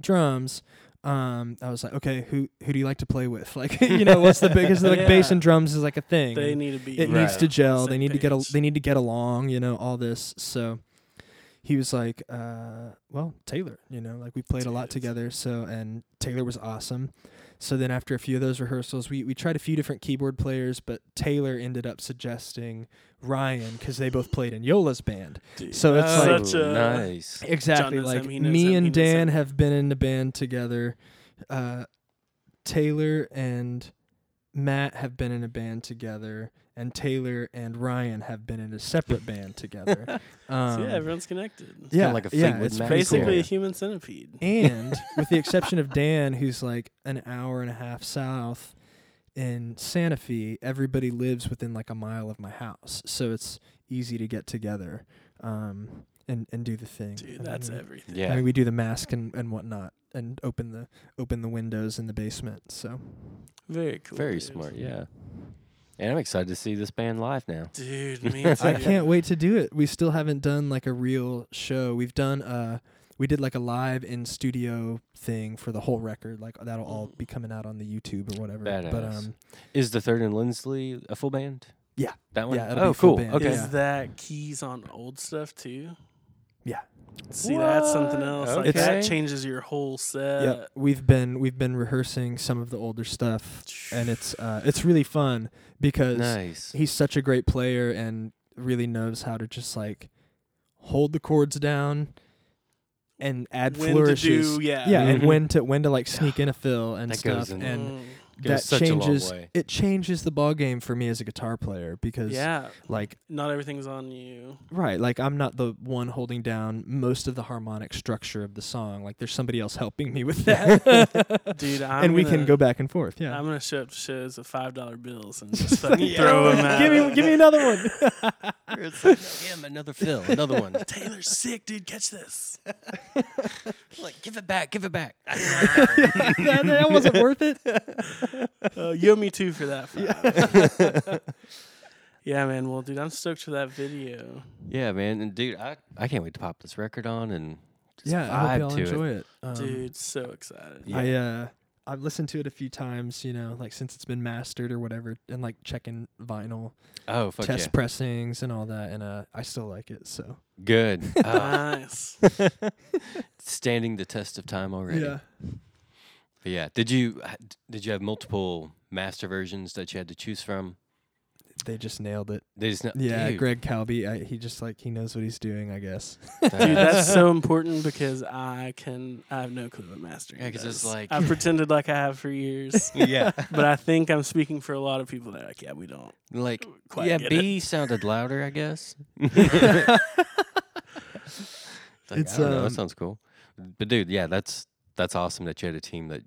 drums, um, I was like, okay, who who do you like to play with? Like, you know, what's the biggest? Like, yeah. bass and drums is like a thing. They need to be. It right. needs to gel. They need page. to get. Al- they need to get along. You know, all this. So he was like, uh, well, Taylor. You know, like we played Taylor's. a lot together. So and Taylor was awesome. So then after a few of those rehearsals, we, we tried a few different keyboard players, but Taylor ended up suggesting Ryan because they both played in Yola's band. Dude. So it's oh, like, such a nice. Exactly. Like me and Dan have been in the band together. Uh, Taylor and Matt have been in a band together, and Taylor and Ryan have been in a separate band together. Um, so yeah, everyone's connected. It's yeah, like a yeah, thing it's basically cool. a human centipede. And with the exception of Dan, who's like an hour and a half south in Santa Fe, everybody lives within like a mile of my house, so it's easy to get together um, and and do the thing. Dude, that's I mean, everything. Yeah, I mean we do the mask and, and whatnot, and open the open the windows in the basement. So. Very cool. Very dude. smart, yeah. And I'm excited to see this band live now. Dude, me too. I can't wait to do it. We still haven't done like a real show. We've done uh we did like a live in studio thing for the whole record. Like that'll all be coming out on the YouTube or whatever. Badass. But um is the Third and Lindsley a full band? Yeah. That one? Yeah, oh, cool. Band. Okay. Is that keys on old stuff too? Yeah. See, what? That's something else. Okay. Like that changes your whole set. Yeah, we've been we've been rehearsing some of the older stuff, and it's uh, it's really fun because nice. he's such a great player and really knows how to just like hold the chords down and add when flourishes. To do, yeah, yeah, mm-hmm. and when to when to like sneak in a fill and that stuff, goes in and. Mm. That changes. It changes the ball game for me as a guitar player because, yeah, like not everything's on you, right? Like I'm not the one holding down most of the harmonic structure of the song. Like there's somebody else helping me with that, dude. I'm and we gonna, can go back and forth. Yeah, I'm gonna show up to shows with five dollar bills and just fucking yeah. throw them out. Give me, give me another one. It's like, damn, another fill, another one. Taylor's sick, dude. Catch this. Like, give it back, give it back. that, that wasn't worth it. Uh, you owe me two for that. Yeah. Yeah, man. Well, dude, I'm stoked for that video. Yeah, man. And, dude, I, I can't wait to pop this record on and just yeah, vibe I hope y'all enjoy it. it. Um, dude, so excited. Yeah. I, uh, I've listened to it a few times, you know, like since it's been mastered or whatever, and like checking vinyl oh, fuck test yeah. pressings and all that. And uh, I still like it. So good. Uh, nice. Standing the test of time already. Yeah. But yeah, did you did you have multiple master versions that you had to choose from? They just nailed it. They just na- yeah, dude. Greg Calby, I, he just like he knows what he's doing, I guess. Dude, that's so important because I can I have no clue what mastering. Yeah, because it's like I pretended like I have for years. Yeah, but I think I'm speaking for a lot of people that like yeah we don't like quite yeah get B it. Sounded louder, I guess. It's like, it's I don't um, know, that sounds cool. But dude, yeah, that's. That's awesome that you had a team that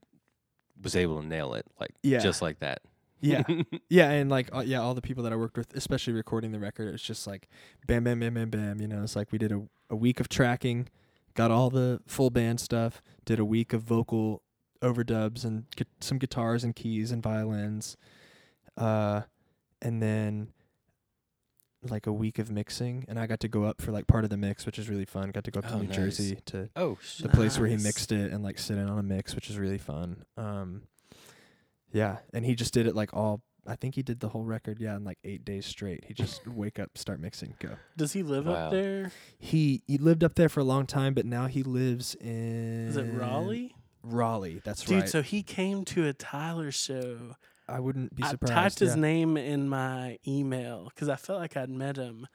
was able to nail it, like yeah. just like that. Yeah, yeah, and like uh, yeah, all the people that I worked with, especially recording the record, it was just like bam, bam, bam, bam, bam. You know, it's like we did a, a week of tracking, got all the full band stuff, did a week of vocal overdubs and gu- some guitars and keys and violins, uh, and then like a week of mixing, and I got to go up for like part of the mix, which is really fun. Got to go up oh, to New nice. Jersey to oh, the nice. place where he mixed it and like sit in on a mix, which is really fun. Um, yeah, and he just did it like all. I think he did the whole record, yeah, in like eight days straight. He just wake up, start mixing, go. Does he live wow. up there? He he lived up there for a long time, but now he lives in. Is it Raleigh? Raleigh, that's Dude, right. Dude, so he came to a Tyler show. I wouldn't be surprised. I typed his yeah. name in my email because I felt like I'd met him.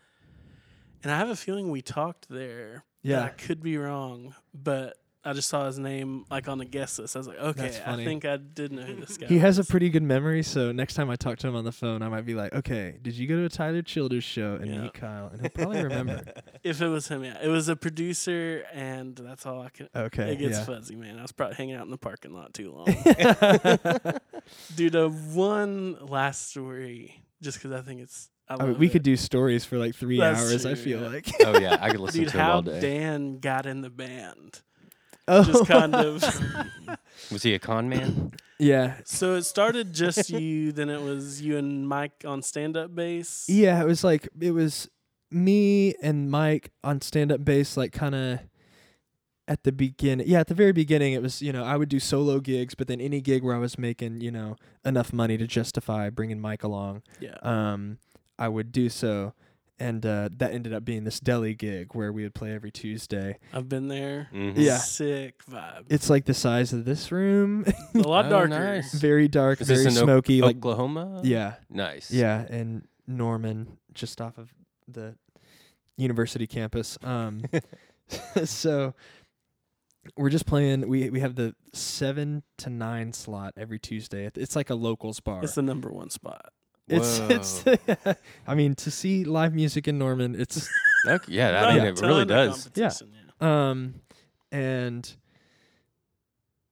And I have a feeling we talked there. Yeah. I could be wrong, but I just saw his name like on the guest list. I was like, okay, I think I did know who this guy He was. Has a pretty good memory, so next time I talk to him on the phone, I might be like, okay, did you go to a Tyler Childers show and yeah. meet Kyle? And he'll probably remember. If it was him, yeah. It was a producer, and that's all I could. Okay. It gets yeah. fuzzy, man. I was probably hanging out in the parking lot too long. Dude, uh, one last story, just because I think it's... I I mean, we it. could do stories for like three That's hours, true, I feel yeah. like. Oh, yeah, I could listen Dude, to it all day. Dude, how Dan got in the band. Oh. Just kind of... Was he a con man? Yeah. So it started just you, then it was you and Mike on stand-up bass? Yeah, it was like, it was me and Mike on stand-up bass, like kind of at the beginning. Yeah, at the very beginning, it was, you know, I would do solo gigs, but then any gig where I was making, you know, enough money to justify bringing Mike along, yeah, um, I would do so. And uh, that ended up being this deli gig where we would play every Tuesday. I've been there. Mm-hmm. Yeah. Sick vibe. It's like the size of this room. A lot oh, darker. Nice. Very dark, Is very this in smoky. O- like Oklahoma? Yeah. Nice. Yeah, and Norman, just off of the university campus. Um, so we're just playing. We we have the seven to nine slot every Tuesday. It's like a locals bar. It's the number one spot. Whoa. It's it's. I mean, to see live music in Norman, it's okay, yeah, I mean, yeah, it really does. Yeah. yeah. Um, and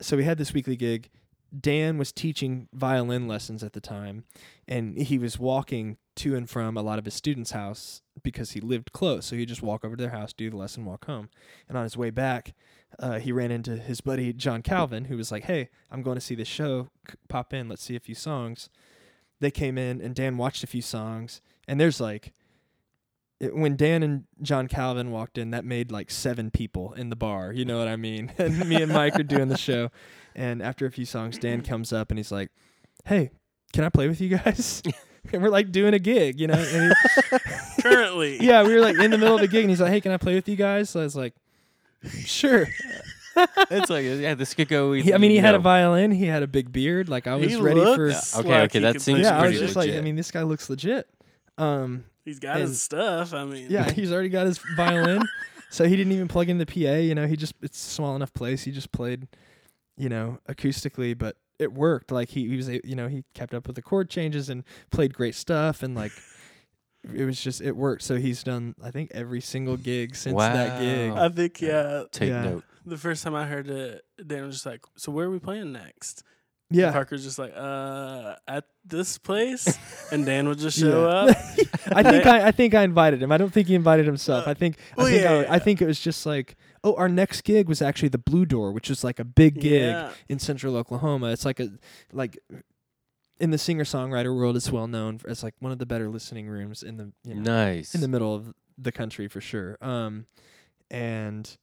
so we had this weekly gig. Dan was teaching violin lessons at the time, and he was walking to and from a lot of his students' house because he lived close. So he'd just walk over to their house, do the lesson, walk home. And on his way back, uh, he ran into his buddy John Calvin, who was like, "Hey, I'm going to see this show. Pop in, let's see a few songs." They came in, and Dan watched a few songs, and there's like, it, when Dan and John Calvin walked in, that made like seven people in the bar, you know what I mean? And me and Mike are doing the show, and after a few songs, Dan comes up, and he's like, "Hey, can I play with you guys?" And we're like doing a gig, you know? And he, currently. Yeah, we were like in the middle of a gig, and he's like, "Hey, can I play with you guys?" So I was like, "Sure." It's like, yeah, this could go. He, I mean, he know. had a violin. He had a big beard. Like, I was he ready for. Yeah. Okay, like okay, that seems. Yeah, pretty I was just legit. like, I mean, this guy looks legit. Um, he's got his stuff. I mean, yeah, he's already got his violin, so he didn't even plug in the P A. You know, he just it's a small enough place. He just played, you know, acoustically, but it worked. Like he, he was, you know, he kept up with the chord changes and played great stuff, and like. It was just, it worked. So he's done, I think, every single gig since wow. that gig. I think, yeah. Take yeah. note. The first time I heard it, Dan was just like, "So where are we playing next?" Yeah. And Parker's just like, uh, at this place? And Dan would just show yeah. up. I think I, I think I invited him. I don't think he invited himself. Uh, I think well, I think, yeah, I, yeah. I think it was just like, oh, our next gig was actually the Blue Door, which is like a big gig yeah. in central Oklahoma. It's like a, like... in the singer-songwriter world, it's well known as like one of the better listening rooms in the you know, nice in the middle of the country for sure. Um, and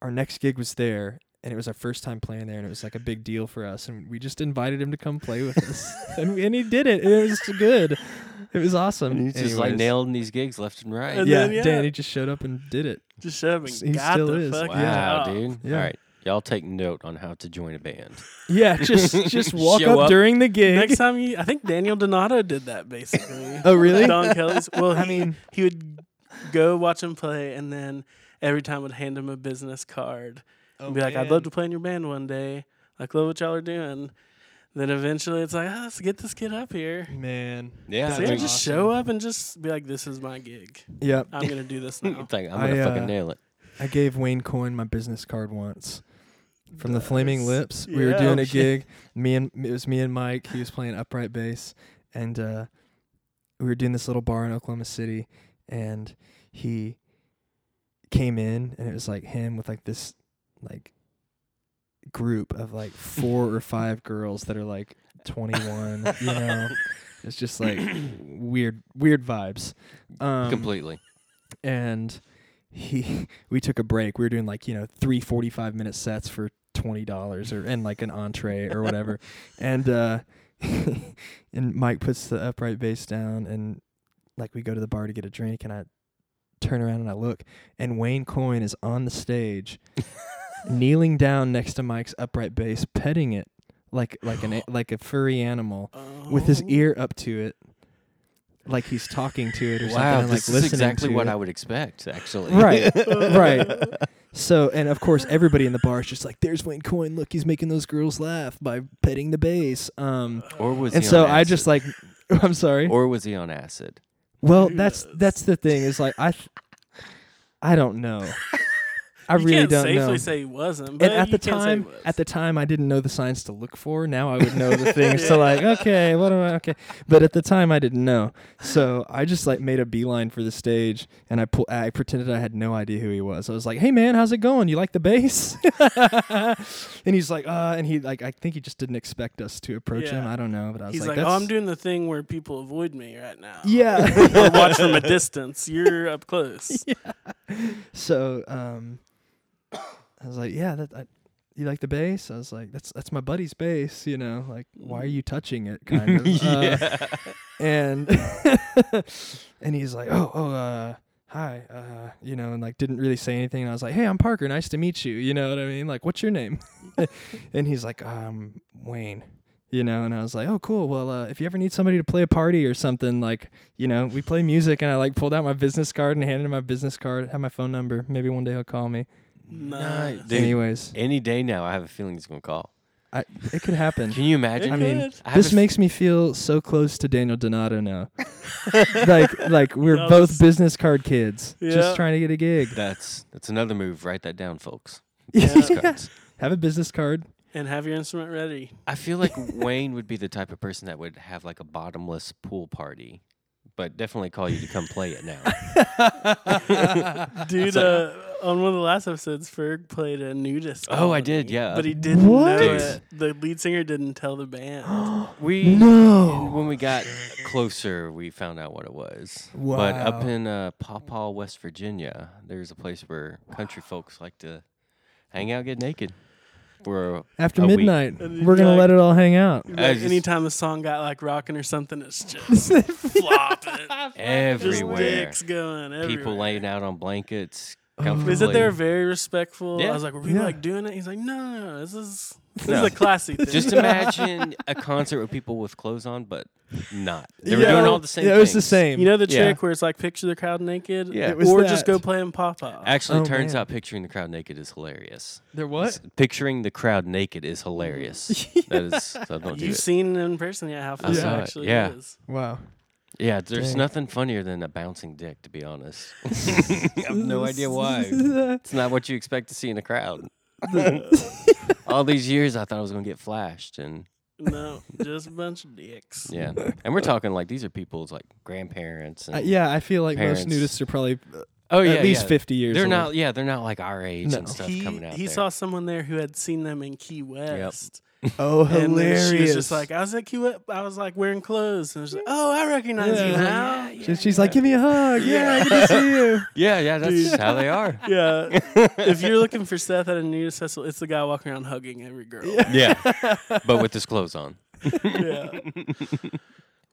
our next gig was there, and it was our first time playing there, and it was like a big deal for us. And we just invited him to come play with us, and, we, and he did it. It was good. It was awesome. And he's Anyways. just like nailing these gigs left and right. And yeah, then, yeah, Danny just showed up and did it. Just showed up and he got still the is. Fuck wow, out. dude. Yeah. All right. Y'all take note on how to join a band. Yeah, just just walk up, up during the gig. Next time, you, I think Daniel Donato did that basically. Oh, really? Don Kelly's. Well, I mean, he would go watch him play, and then every time would hand him a business card oh, and be man. like, "I'd love to play in your band one day. Like, love what y'all are doing." Then eventually, it's like, oh, let's get this kid up here, man. Yeah, so just awesome. show up and just be like, "This is my gig. Yep, I'm gonna do this now. like, I'm gonna I, uh, fucking nail it." I gave Wayne Coyne my business card once. From Does. the Flaming Lips, we yeah, were doing a gig. Me and it was me and Mike. He was playing upright bass, and uh, we were doing this little bar in Oklahoma City. And he came in, and it was like him with like this like group of like four or five girls that are like twenty-one. You know, it's just like weird, weird vibes. Um, Completely. And he, we took a break. We were doing like you know three forty-five minute sets for twenty dollars or and like an entree or whatever, and uh, and Mike puts the upright bass down, and like we go to the bar to get a drink, and I turn around and I look, and Wayne Coyne is on the stage, kneeling down next to Mike's upright bass, petting it like like an like a furry animal, oh. with his ear up to it. Like he's talking to it or wow, something. Wow, this like is exactly what it. I would expect, actually. Right, right. So, and of course, everybody in the bar is just like, "There's Wayne Coyne. Look, he's making those girls laugh by petting the bass." Um, or was and he so on acid? I just like, I'm sorry. Or was he on acid? Well, yes. that's that's the thing. Is like I, th- I don't know. I you really can't don't safely know. Say it wasn't. But and at the time, at the time, I didn't know the signs to look for. Now I would know the things yeah. to like. Okay, what am I? Okay, but at the time I didn't know, so I just like made a beeline for the stage, and I pull. I pretended I had no idea who he was. I was like, "Hey man, how's it going? You like the bass?" And he's like, "Uh," and he like, I think he just didn't expect us to approach yeah. him. I don't know, but I was he's like, like "Oh, I'm doing the thing where people avoid me right now." Yeah, or watch from a distance. You're up close. Yeah. So. um I was like, yeah, that I, you like the bass? I was like, that's that's my buddy's bass, you know, like, why are you touching it, kind of. yeah. Uh, and and he's like, oh, oh, uh, hi, uh, you know, and like didn't really say anything. And I was like, hey, I'm Parker, nice to meet you, you know what I mean? Like, what's your name? And he's like, um, Wayne. You know, and I was like, oh, cool. Well, uh, if you ever need somebody to play a party or something, like, you know, we play music. And I, like, pulled out my business card and handed him my business card, had my phone number. Maybe one day he'll call me. Nice. Dude, anyways. Any day now, I have a feeling he's going to call. I, it could happen. Can you imagine? I mean, I this makes f- me feel so close to Daniel Donato now. like, like we're that both was... business card kids yeah. just trying to get a gig. That's that's another move. Write that down, folks. Business yeah. cards. Have a business card. And have your instrument ready. I feel like Wayne would be the type of person that would have like a bottomless pool party, but definitely call you to come play it now. Dude, uh, on one of the last episodes, Ferg played a nudist. Oh, I did, yeah. But he didn't what? know it. The lead singer didn't tell the band. we No. When we got closer, we found out what it was. Wow. But up in uh, Papaw, West Virginia, there's a place where country wow. folks like to hang out, get naked. For After midnight, week. we're gonna like, let it all hang out. Like anytime a song got like rocking or something, it's just flopping everywhere. Just dicks going everywhere. People laying out on blankets. Oh. Is it they're very respectful? Yeah. I was like, were people yeah. like doing it? He's like, no, no, this is this no. is a classy thing. Just imagine a concert with people with clothes on, but not. They were yeah. doing all the same. Yeah, it was things. the same. You know the yeah. trick where it's like picture the crowd naked, yeah, it was or that. just go play in Pop-Up. Actually, oh, turns man. out picturing the crowd naked is hilarious. They're what? It's, picturing the crowd naked is hilarious. yeah. That is. So don't You've do seen it. in person, yeah? How fun yeah. it actually yeah. is. Wow. Yeah, there's Dang. nothing funnier than a bouncing dick, to be honest. I have no idea why. It's not what you expect to see in a crowd. All these years, I thought I was going to get flashed. and No, just a bunch of dicks. Yeah, and we're talking like these are people's like grandparents. And uh, yeah, I feel like parents. most nudists are probably... Uh, Oh yeah, at least yeah. fifty years. They're old. not, yeah, they're not like our age no. and stuff he, coming out. He there. saw someone there who had seen them in Key West. Yep. Oh, and hilarious! She was just like, I was at Key West. I was like wearing clothes, and I was like, oh, I recognize yeah. you now. Yeah, yeah, she's yeah. like, give me a hug. Yeah, good to see you. Yeah, yeah, that's Dude. how they are. Yeah. If you're looking for Seth at a nudist festival, it's the guy walking around hugging every girl. Yeah, yeah. But with his clothes on. Yeah.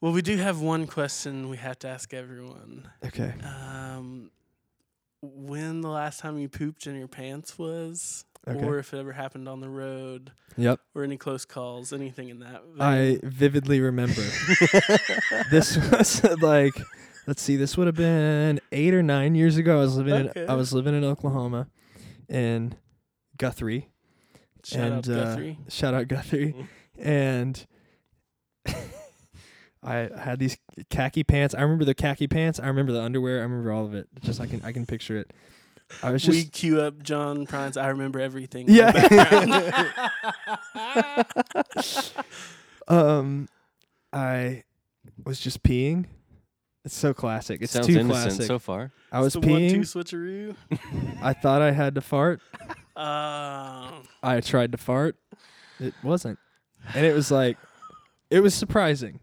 Well, we do have one question we have to ask everyone. Okay. Um. When the last time you pooped in your pants was, okay. or if it ever happened on the road, yep, or any close calls, anything in that. Vein. I vividly remember. This was like, let's see, this would have been eight or nine years ago. I was living, okay. in, I was living in Oklahoma, in Guthrie, shout and out Guthrie. Uh, shout out Guthrie, mm-hmm. and. I had these khaki pants. I remember the khaki pants. I remember the underwear. I remember all of it. Just I can I can picture it. I was just we queue up John Prine's I remember everything. Yeah. um, I was just peeing. It's so classic. It's Sounds too innocent classic so far. I was it's the peeing. One, two switcheroo. I thought I had to fart. Uh. I tried to fart. It wasn't, and it was like, it was surprising.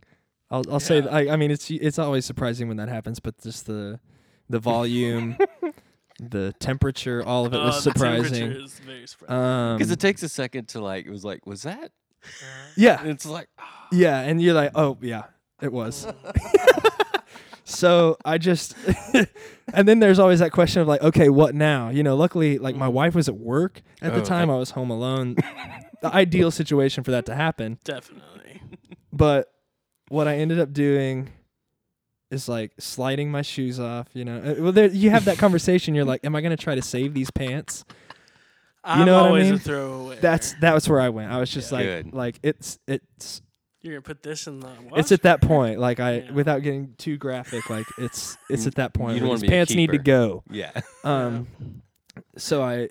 I'll, I'll yeah. say, I, I mean, it's it's always surprising when that happens, but just the the volume, the temperature, all of it oh, was surprising. The temperature is very surprising. Because um, it takes a second to like, it was like, was that? Yeah. And it's like. Oh. Yeah, and you're like, oh, yeah, it was. So I just, and then there's always that question of like, okay, what now? You know, luckily, like my wife was at work at oh, the time. Okay. I was home alone. The ideal situation for that to happen. Definitely. But. What I ended up doing is like sliding my shoes off, you know. Uh, well, there, you have that conversation. You're like, "Am I going to try to save these pants?" I'm you know always what I mean? A throwaway. That's that was where I went. I was just yeah. like, Good. like it's it's. You're gonna put this in the. Washer. It's at that point, like I, yeah. without getting too graphic, like it's it's at that point. You don't where want these to be pants a keeper. Need to go. Yeah. Um, yeah. So I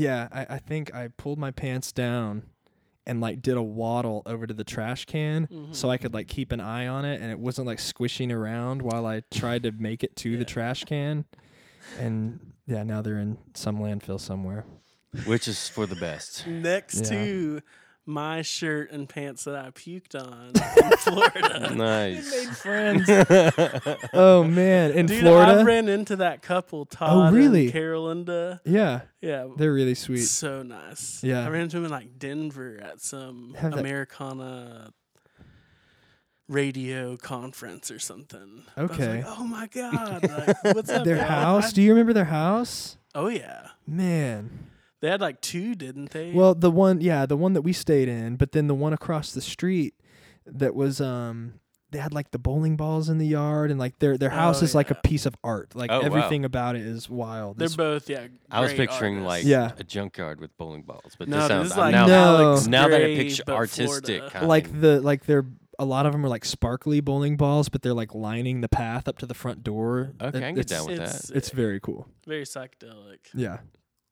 Yeah, I, I think I pulled my pants down and like did a waddle over to the trash can mm-hmm. so I could like keep an eye on it and it wasn't like squishing around while I tried to make it to yeah. the trash can. And yeah, now they're in some landfill somewhere. Which is for the best. Next yeah. to my shirt and pants that I puked on in Florida. Nice. It made friends. Oh, man. In Dude, Florida? I ran into that couple, Todd oh, really? and Carolinda. Yeah. Yeah. They're really sweet. So nice. Yeah. I ran into them in, like, Denver at some Have Americana radio conference or something. Okay. I was like, oh, my God. Like, what's up, Their man? house? I, Do you remember their house? Oh, yeah. Man. They had like two, didn't they? Well, the one, yeah, the one that we stayed in, but then the one across the street that was, um, they had like the bowling balls in the yard, and like their their house oh, is yeah. like a piece of art. Like oh, everything wow. about it is wild. They're it's both, yeah. I was picturing artists. like yeah. a junkyard with bowling balls, but no, this sounds this like now, no. Alex now Gray, that I picture artistic. Kind. Like the like they're a lot of them are like sparkly bowling balls, but they're like lining the path up to the front door. Okay, it, I can get down with it's, that. It's very cool. Very psychedelic. Yeah.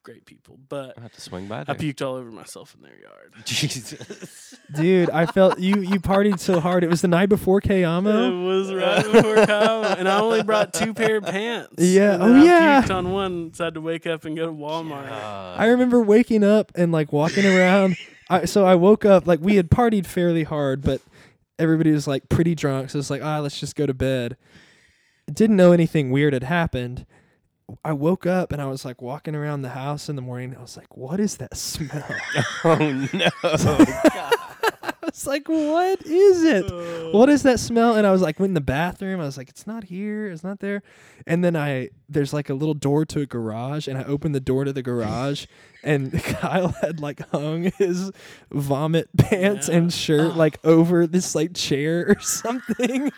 Great people, but I have to swing by. There. I puked all over myself in their yard. Jesus, dude, I felt you. You partied so hard. It was the night before Kayama. It was right before Kayama, and I only brought two pair of pants. Yeah, and oh I yeah. puked on one, so I had to wake up and go to Walmart. Yeah. I remember waking up and like walking around. I, so I woke up like we had partied fairly hard, but everybody was like pretty drunk. So it's like ah, let's just go to bed. Didn't know anything weird had happened. I woke up and I was like walking around the house in the morning. I was like, what is that smell? Oh, no. God. I was like, what is it? Oh. What is that smell? And I was like, went in the bathroom. I was like, it's not here. It's not there. And then I, there's like a little door to a garage, and I opened the door to the garage, and Kyle had like hung his vomit pants yeah. and shirt oh. like over this like chair or something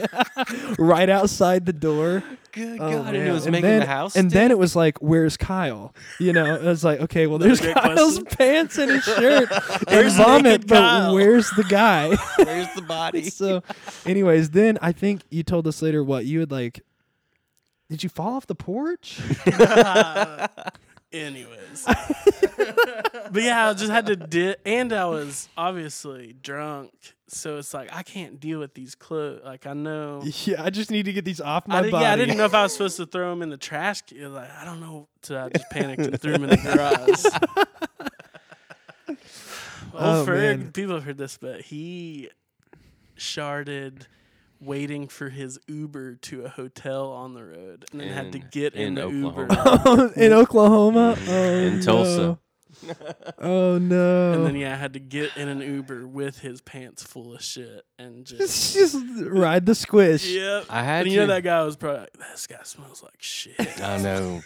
right outside the door. Good God, oh, and it was and making then, the house. And dip? Then it was like, where's Kyle? You know, I was like, okay, well, there's Kyle's question. Pants and his shirt and vomit, but Kyle? Where's the guy? Where's the body? So, anyways, then I think you told us later what you would like. Did you fall off the porch? Anyways. But yeah, I just had to dip, and I was obviously drunk. So it's like, I can't deal with these clothes. Like, I know. Yeah, I just need to get these off my I did, body. Yeah, I didn't know if I was supposed to throw them in the trash. Like, I don't know. So I just panicked and threw them in the garage. Well, oh, Ferg, people have heard this, but he sharded waiting for his Uber to a hotel on the road, and then in, had to get in, in the Uber. In Oklahoma? Oh, in no. Tulsa. Oh no. And then yeah, I had to get in an Uber with his pants full of shit and just just ride the squish. Yep. I had and you to. know that guy was probably like, this guy smells like shit. I know.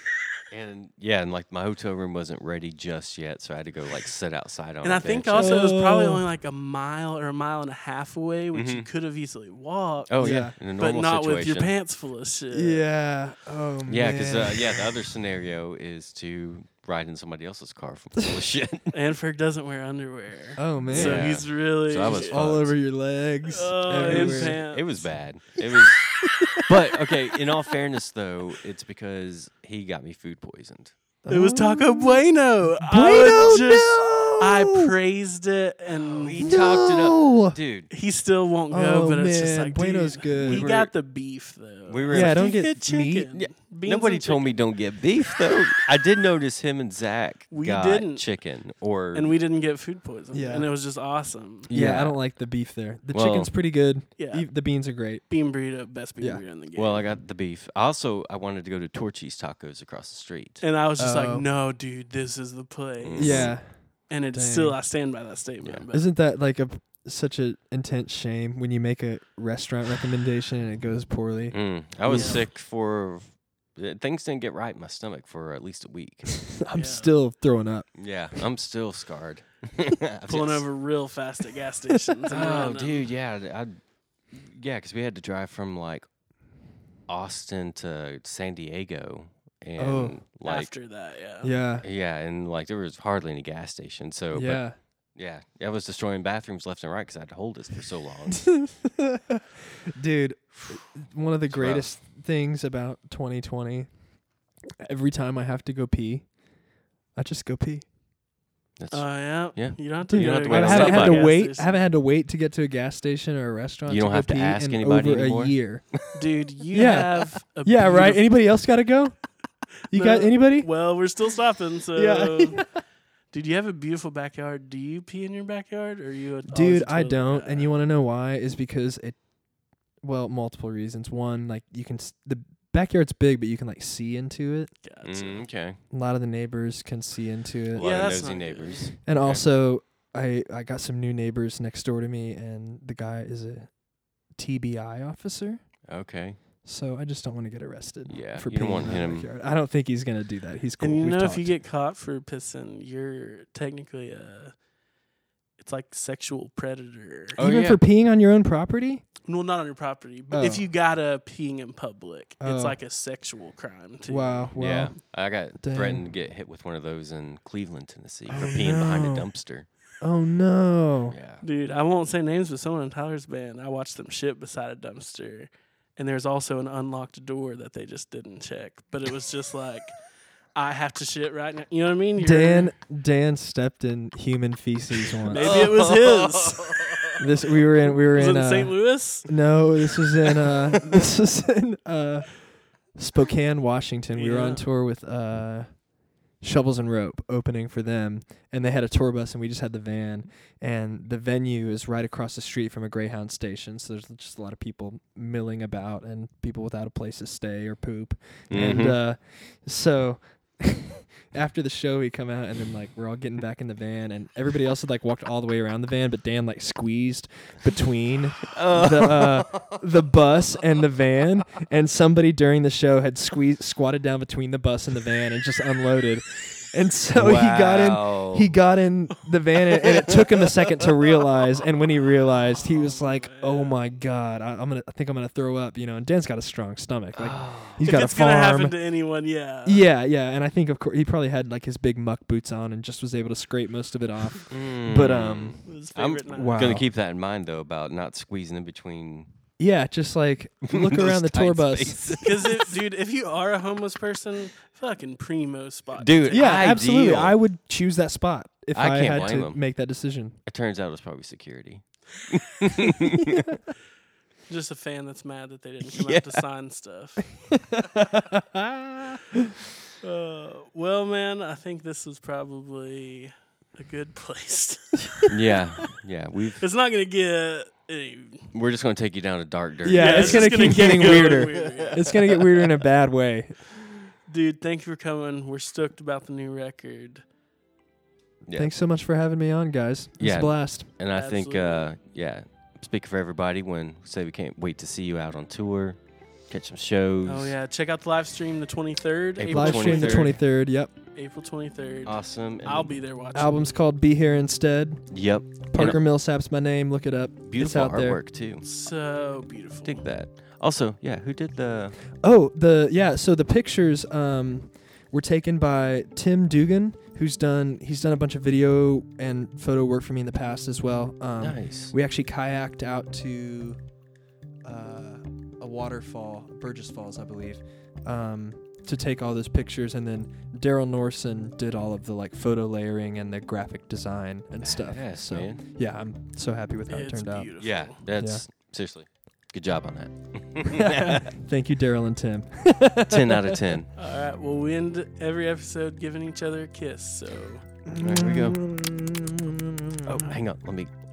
And yeah, and like my hotel room wasn't ready just yet, so I had to go like sit outside on. And I think bench. also oh. it was probably only like a mile or a mile and a half away, which mm-hmm. you could have easily walked. Oh yeah, yeah. In a but not situation. With your pants full of shit. Yeah. Oh man. Yeah, because uh, yeah, the other scenario is to ride in somebody else's car full of shit. And Ferg doesn't wear underwear. Oh man. So yeah. he's really so I was all over your legs. Oh, his pants. It was bad. It was. But okay, in all fairness though, it's because he got me food poisoned. It was Taco Bueno. Bueno, I just, no! I praised it, and he no! talked it up, dude. He still won't go, oh, but man. It's just like, Bueno's dude, good. He we got the beef though. We were yeah, like, don't get, get meat. Yeah. Nobody told chicken. me don't get beef though. I did notice him and Zach we got didn't. chicken, or and we didn't get food poisoning. Yeah. And it was just awesome. Yeah, yeah, I don't like the beef there. The well, chicken's pretty good. Yeah, e- the beans are great. Bean burrito, best bean yeah. burrito in the game. Well, I got the beef. Also, I wanted to go to Torchy's Tacos across the street, and I was just. Uh, Like, no, dude, this is the place. Yeah. And it's Dang. still, I stand by that statement. Yeah. Isn't that like a such an intense shame when you make a restaurant recommendation and it goes poorly? Mm. I was yeah. sick for, things didn't get right in my stomach for at least a week. I'm yeah. still throwing up. Yeah, I'm still scarred. Pulling over real fast at gas stations. Oh, dude, yeah. I, yeah, because we had to drive from like Austin to San Diego. And oh, like, after that, yeah. Yeah. Yeah, and like there was hardly any gas station, so yeah. But yeah, I was destroying bathrooms left and right because I had to hold this for so long. Dude, one of the it's greatest rough. things about twenty twenty, every time I have to go pee, I just go pee. That's, uh, yeah. yeah. You don't have to, you don't have to wait. I haven't had to wait. I haven't had to wait to get to a gas station or a restaurant. You don't to have to ask anybody over anymore. A year, dude. You yeah. have a yeah, right. Anybody else got to go? You no, got anybody? Well, we're still stopping. So, yeah. Dude, you have a beautiful backyard. Do you pee in your backyard, or are you? A dude, I don't. Guy? And you want to know why? Is because it. Well, multiple reasons. One, like you can s- the. Backyard's big, but you can like see into it. Gotcha. Mm, okay. A lot of the neighbors can see into it. A lot yeah, of nosy neighbors. And okay. also, I, I got some new neighbors next door to me, and the guy is a T B I officer. Okay. So I just don't want to get arrested. Yeah. For you don't want him. Backyard. I don't think he's gonna do that. He's cool. And you We've know, talked. If you get caught for pissing, you're technically a. It's like sexual predator. Oh, Even yeah. for peeing on your own property. Well, not on your property, but oh. if you got a peeing in public, oh. it's like a sexual crime, too. Wow. Well, yeah. I got dang. threatened to get hit with one of those in Cleveland, Tennessee for oh, peeing no. behind a dumpster. Oh, no. Yeah. Dude, I won't say names, but someone in Tyler's band, I watched them shit beside a dumpster, and there's also an unlocked door that they just didn't check. But it was just like, I have to shit right now. You know what I mean? You're Dan Dan stepped in human feces once. Maybe it was his. This we were in we were was in, in uh, Saint Louis? No, this was in uh this was in uh Spokane, Washington. We yeah. were on tour with uh Shovels and Rope opening for them, and they had a tour bus and we just had the van, and the venue is right across the street from a Greyhound station, so there's just a lot of people milling about and people without a place to stay or poop. Mm-hmm. And uh so after the show, we come out, and then, like, we're all getting back in the van, and everybody else had, like, walked all the way around the van, but Dan, like, squeezed between oh. the uh, the bus and the van, and somebody during the show had squeezed, squatted down between the bus and the van and just unloaded. And so wow. he got in He got in the van, and, and it took him a second to realize, and when he realized, he was like, oh, my God, I, I'm gonna, I think I'm going to throw up, you know, and Dan's got a strong stomach. Like, he's if got a farm. It's going to happen to anyone, yeah. Yeah, yeah, and I think, of course, he probably had, like, his big muck boots on and just was able to scrape most of it off. Mm. But um, I'm wow. going to keep that in mind, though, about not squeezing in between... Yeah, just like look around the tour bus. Because, dude, if you are a homeless person, fucking primo spot. Dude, yeah, ideal. Absolutely. I would choose that spot if I, I had to them. make that decision. It turns out it was probably security. yeah. Just a fan that's mad that they didn't come yeah. out to sign stuff. uh, well, man, I think this was probably a good place. yeah, yeah. We've. It's not going to get... We're just going to take you down a dark, dirty. Yeah, yeah it's, it's going to keep getting get weirder. Weird, yeah. It's going to get weirder in a bad way. Dude, thank you for coming. We're stoked about the new record. Yeah. Thanks so much for having me on, guys. It's yeah. a blast. And I Absolutely. think, uh, yeah, speaking for everybody, when say we can't wait to see you out on tour, catch some shows. Oh, yeah. Check out the live stream the twenty-third. April live stream the twenty-third, yep. April twenty-third. Awesome. And I'll be there watching. Album's you. called Be Here Instead. Yep. Parker Millsap's my name. Look it up. Beautiful it's out artwork, there. too. So beautiful. Dig that. Also, yeah, who did the... Oh, the yeah, so the pictures um, were taken by Tim Dugan, who's done he's done a bunch of video and photo work for me in the past as well. Um, nice. We actually kayaked out to uh, a waterfall, Burgess Falls, I believe. Um to take all those pictures, and then Daryl Norson did all of the like photo layering and the graphic design and stuff. Yes, so man. yeah, I'm so happy with how it's it turned beautiful. out. Yeah, that's yeah. seriously good job on that. Thank you, Daryl and Tim. ten out of ten. All right, well, we end every episode giving each other a kiss. So there we go. Oh, hang on, let me